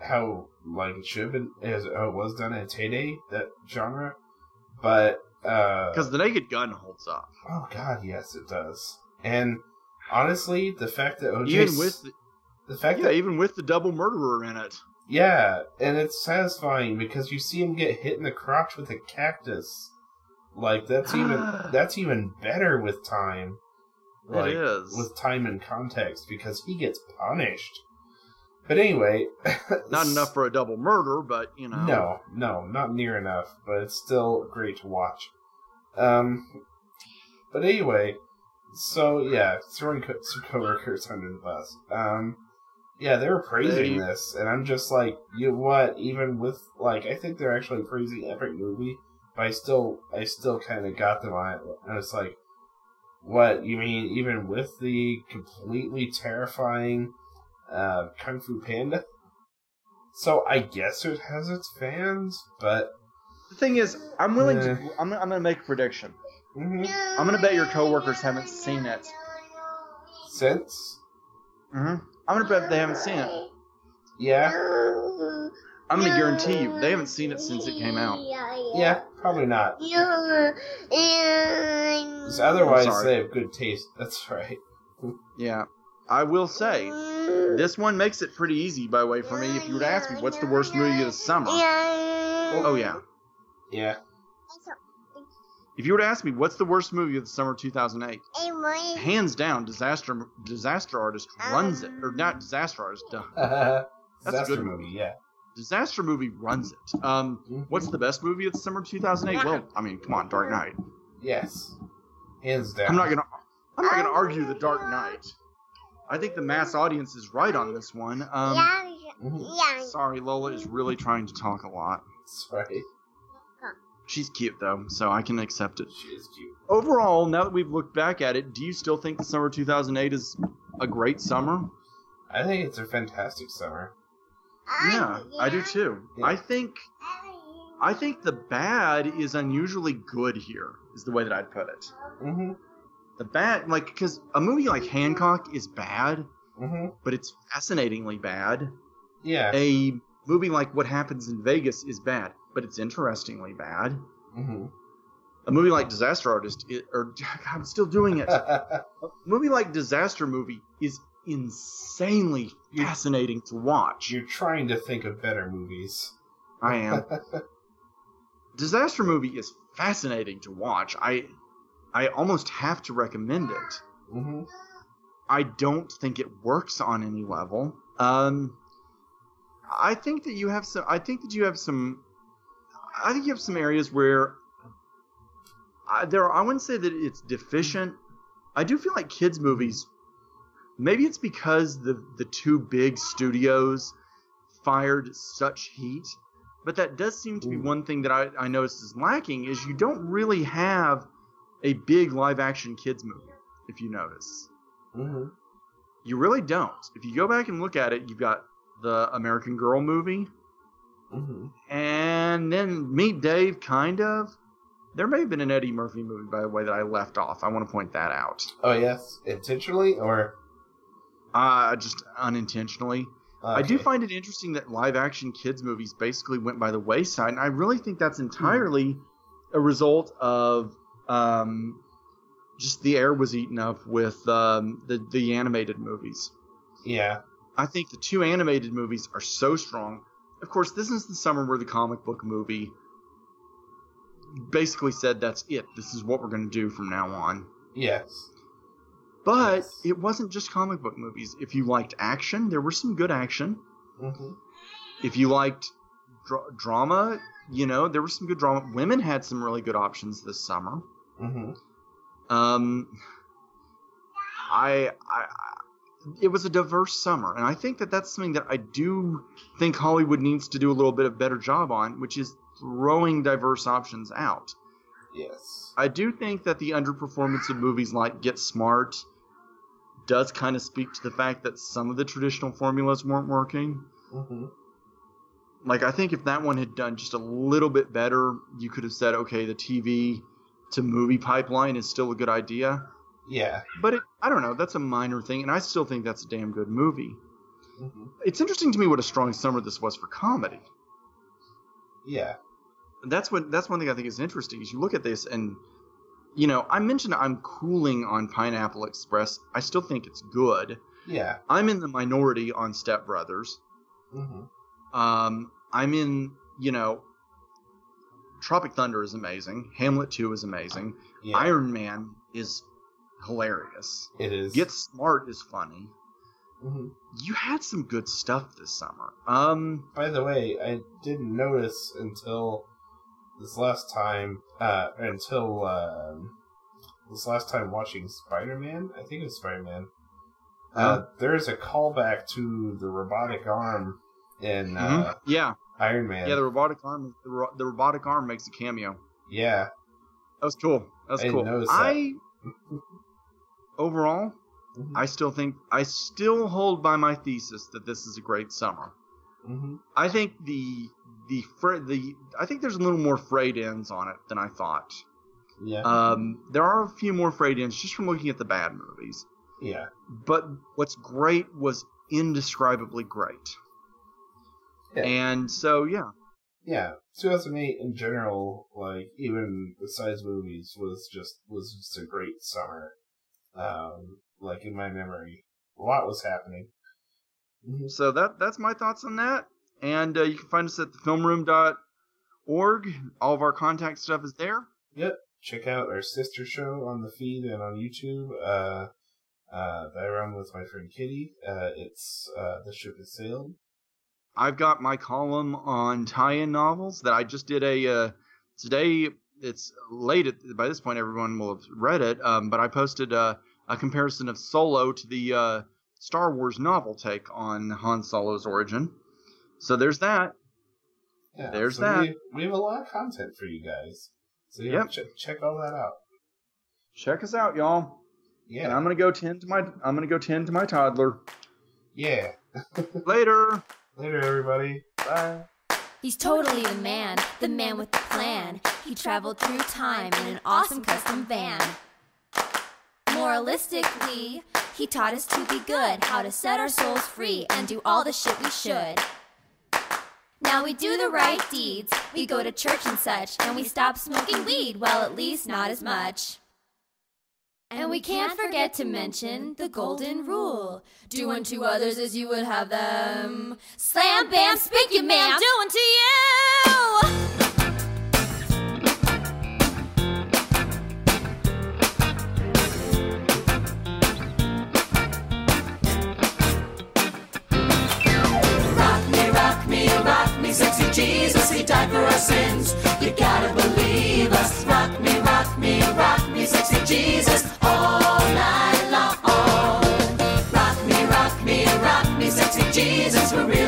how it was done in its heyday, that genre. But, because the Naked Gun holds up. Oh god, yes, it does. And honestly, the fact that even with the double murderer in it. Yeah, and it's satisfying because you see him get hit in the crotch with a cactus. Like, that's even better with time. Like, it is. With time and context, because he gets punished. But anyway... not enough for a double murder, but, you know... No, not near enough, but it's still great to watch. But anyway, so, yeah, throwing some coworkers under the bus. Yeah, they were praising this, and I'm just like, you know what, even with, like, I think they're actually praising every movie, but I still kind of got them on it, and it's like, what, you mean even with the completely terrifying Kung Fu Panda? So I guess it has its fans, but... The thing is, I'm willing to... I'm going to make a prediction. Mm-hmm. I'm going to bet your coworkers haven't seen it. Since? Mm-hmm. I'm going to bet they haven't seen it. Yeah. I'm going to guarantee you, they haven't seen it since it came out. Yeah, probably not. Because otherwise, they have good taste. That's right. Yeah. I will say, this one makes it pretty easy, by the way, for me. If you were to ask me, what's the worst movie of the summer? Oh, yeah. Yeah. If you were to ask me, what's the worst movie of the summer 2008? Hands down, Disaster Artist runs it. Or not Disaster Artist, duh. That's disaster a good movie, yeah. Disaster movie runs it. What's the best movie of the summer 2008? Well, I mean, come on, Dark Knight. Yes. Hands down. I'm not gonna argue the Dark Knight. I think the mass audience is right on this one. Sorry, Lola is really trying to talk a lot. Sorry. She's cute, though, so I can accept it. She is cute. Overall, now that we've looked back at it, do you still think the summer 2008 is a great summer? I think it's a fantastic summer. Yeah, I do, too. Yeah. I think the bad is unusually good here, is the way that I'd put it. Mm-hmm. The bad, like, because a movie like Hancock is bad, but it's fascinatingly bad. Yeah. A movie like What Happens in Vegas is bad, but it's interestingly bad. Mm-hmm. A movie like Disaster Artist, I'm still doing it. A movie like Disaster Movie is insanely fascinating to watch. You're trying to think of better movies. I am. Disaster Movie is fascinating to watch. I almost have to recommend it. Mm-hmm. I don't think it works on any level. I think you have some areas where I wouldn't say that it's deficient. I do feel like kids' movies, maybe it's because the two big studios fired such heat, but that does seem to be one thing that I noticed is lacking, is you don't really have a big live-action kids' movie, if you notice. Mm-hmm. You really don't. If you go back and look at it, you've got the American Girl movie, and then Meet Dave, kind of. There may have been an Eddie Murphy movie, by the way, that I left off. I want to point that out. Oh, yes? Intentionally, or? Just unintentionally. Okay. I do find it interesting that live-action kids' movies basically went by the wayside, and I really think that's entirely a result of... just the air was eaten up with the animated movies. Yeah. I think the two animated movies are so strong. Of course, this is the summer where the comic book movie basically said, that's it. This is what we're going to do from now on. Yes. But it wasn't just comic book movies. If you liked action, there were some good action. Mm-hmm. If you liked drama, you know, there was some good drama. Women had some really good options this summer. Mm-hmm. It was a diverse summer, and I think that that's something that I do think Hollywood needs to do a little bit of better job on, which is throwing diverse options out. Yes. I do think that the underperformance of movies like Get Smart does kind of speak to the fact that some of the traditional formulas weren't working. Mm-hmm. Like, I think if that one had done just a little bit better, you could have said, okay, the TV to movie pipeline is still a good idea. Yeah. But I don't know. That's a minor thing, and I still think that's a damn good movie. Mm-hmm. It's interesting to me what a strong summer this was for comedy. Yeah. That's one thing I think is interesting, is you look at this and, you know, I mentioned I'm cooling on Pineapple Express. I still think it's good. Yeah. I'm in the minority on Step Brothers. Mm-hmm. I'm in, you know, Tropic Thunder is amazing. Hamlet 2 is amazing. Yeah. Iron Man is hilarious. It is. Get Smart is funny. Mm-hmm. You had some good stuff this summer. By the way, I didn't notice until this last time, this last time watching Spider-Man, I think it was Spider-Man, there's a callback to the robotic arm in Iron Man. Yeah, the robotic arm makes a cameo. Yeah. That was cool. I didn't notice that. Overall, mm-hmm. I still hold by my thesis that this is a great summer. Mm-hmm. I think I think there's a little more frayed ends on it than I thought. Yeah. There are a few more frayed ends just from looking at the bad movies. Yeah. But what's great was indescribably great. Yeah. And so, yeah. Yeah. 2008 in general, like, even besides movies, was just a great summer. Like, in my memory, a lot was happening. Mm-hmm. So that's my thoughts on that. And you can find us at thefilmroom.org. All of our contact stuff is there. Yep. Check out our sister show on the feed and on YouTube that I run with my friend Kitty. It's The Ship Has Sailed. I've got my column on tie-in novels that I just did today. It's late by this point. Everyone will have read it, but I posted a comparison of Solo to the Star Wars novel take on Han Solo's origin. So there's that. Yeah, We have a lot of content for you guys. So yeah, check all that out. Check us out, y'all. Yeah, and I'm gonna go tend to my toddler. Yeah. Later. Later, everybody. Bye. He's totally the man with the plan. He traveled through time in an awesome custom van. Moralistically, he taught us to be good, how to set our souls free and do all the shit we should. Now we do the right deeds, we go to church and such, and we stop smoking weed, well, at least not as much. And we can't forget to mention the golden rule. Do unto others as you would have them. Slam, bam, spank you, ma'am. Do unto you. Rock me, sexy Jesus, he died for our sins. You gotta believe us. Rock me, sexy Jesus, all night long. Rock me, sexy Jesus, we're real.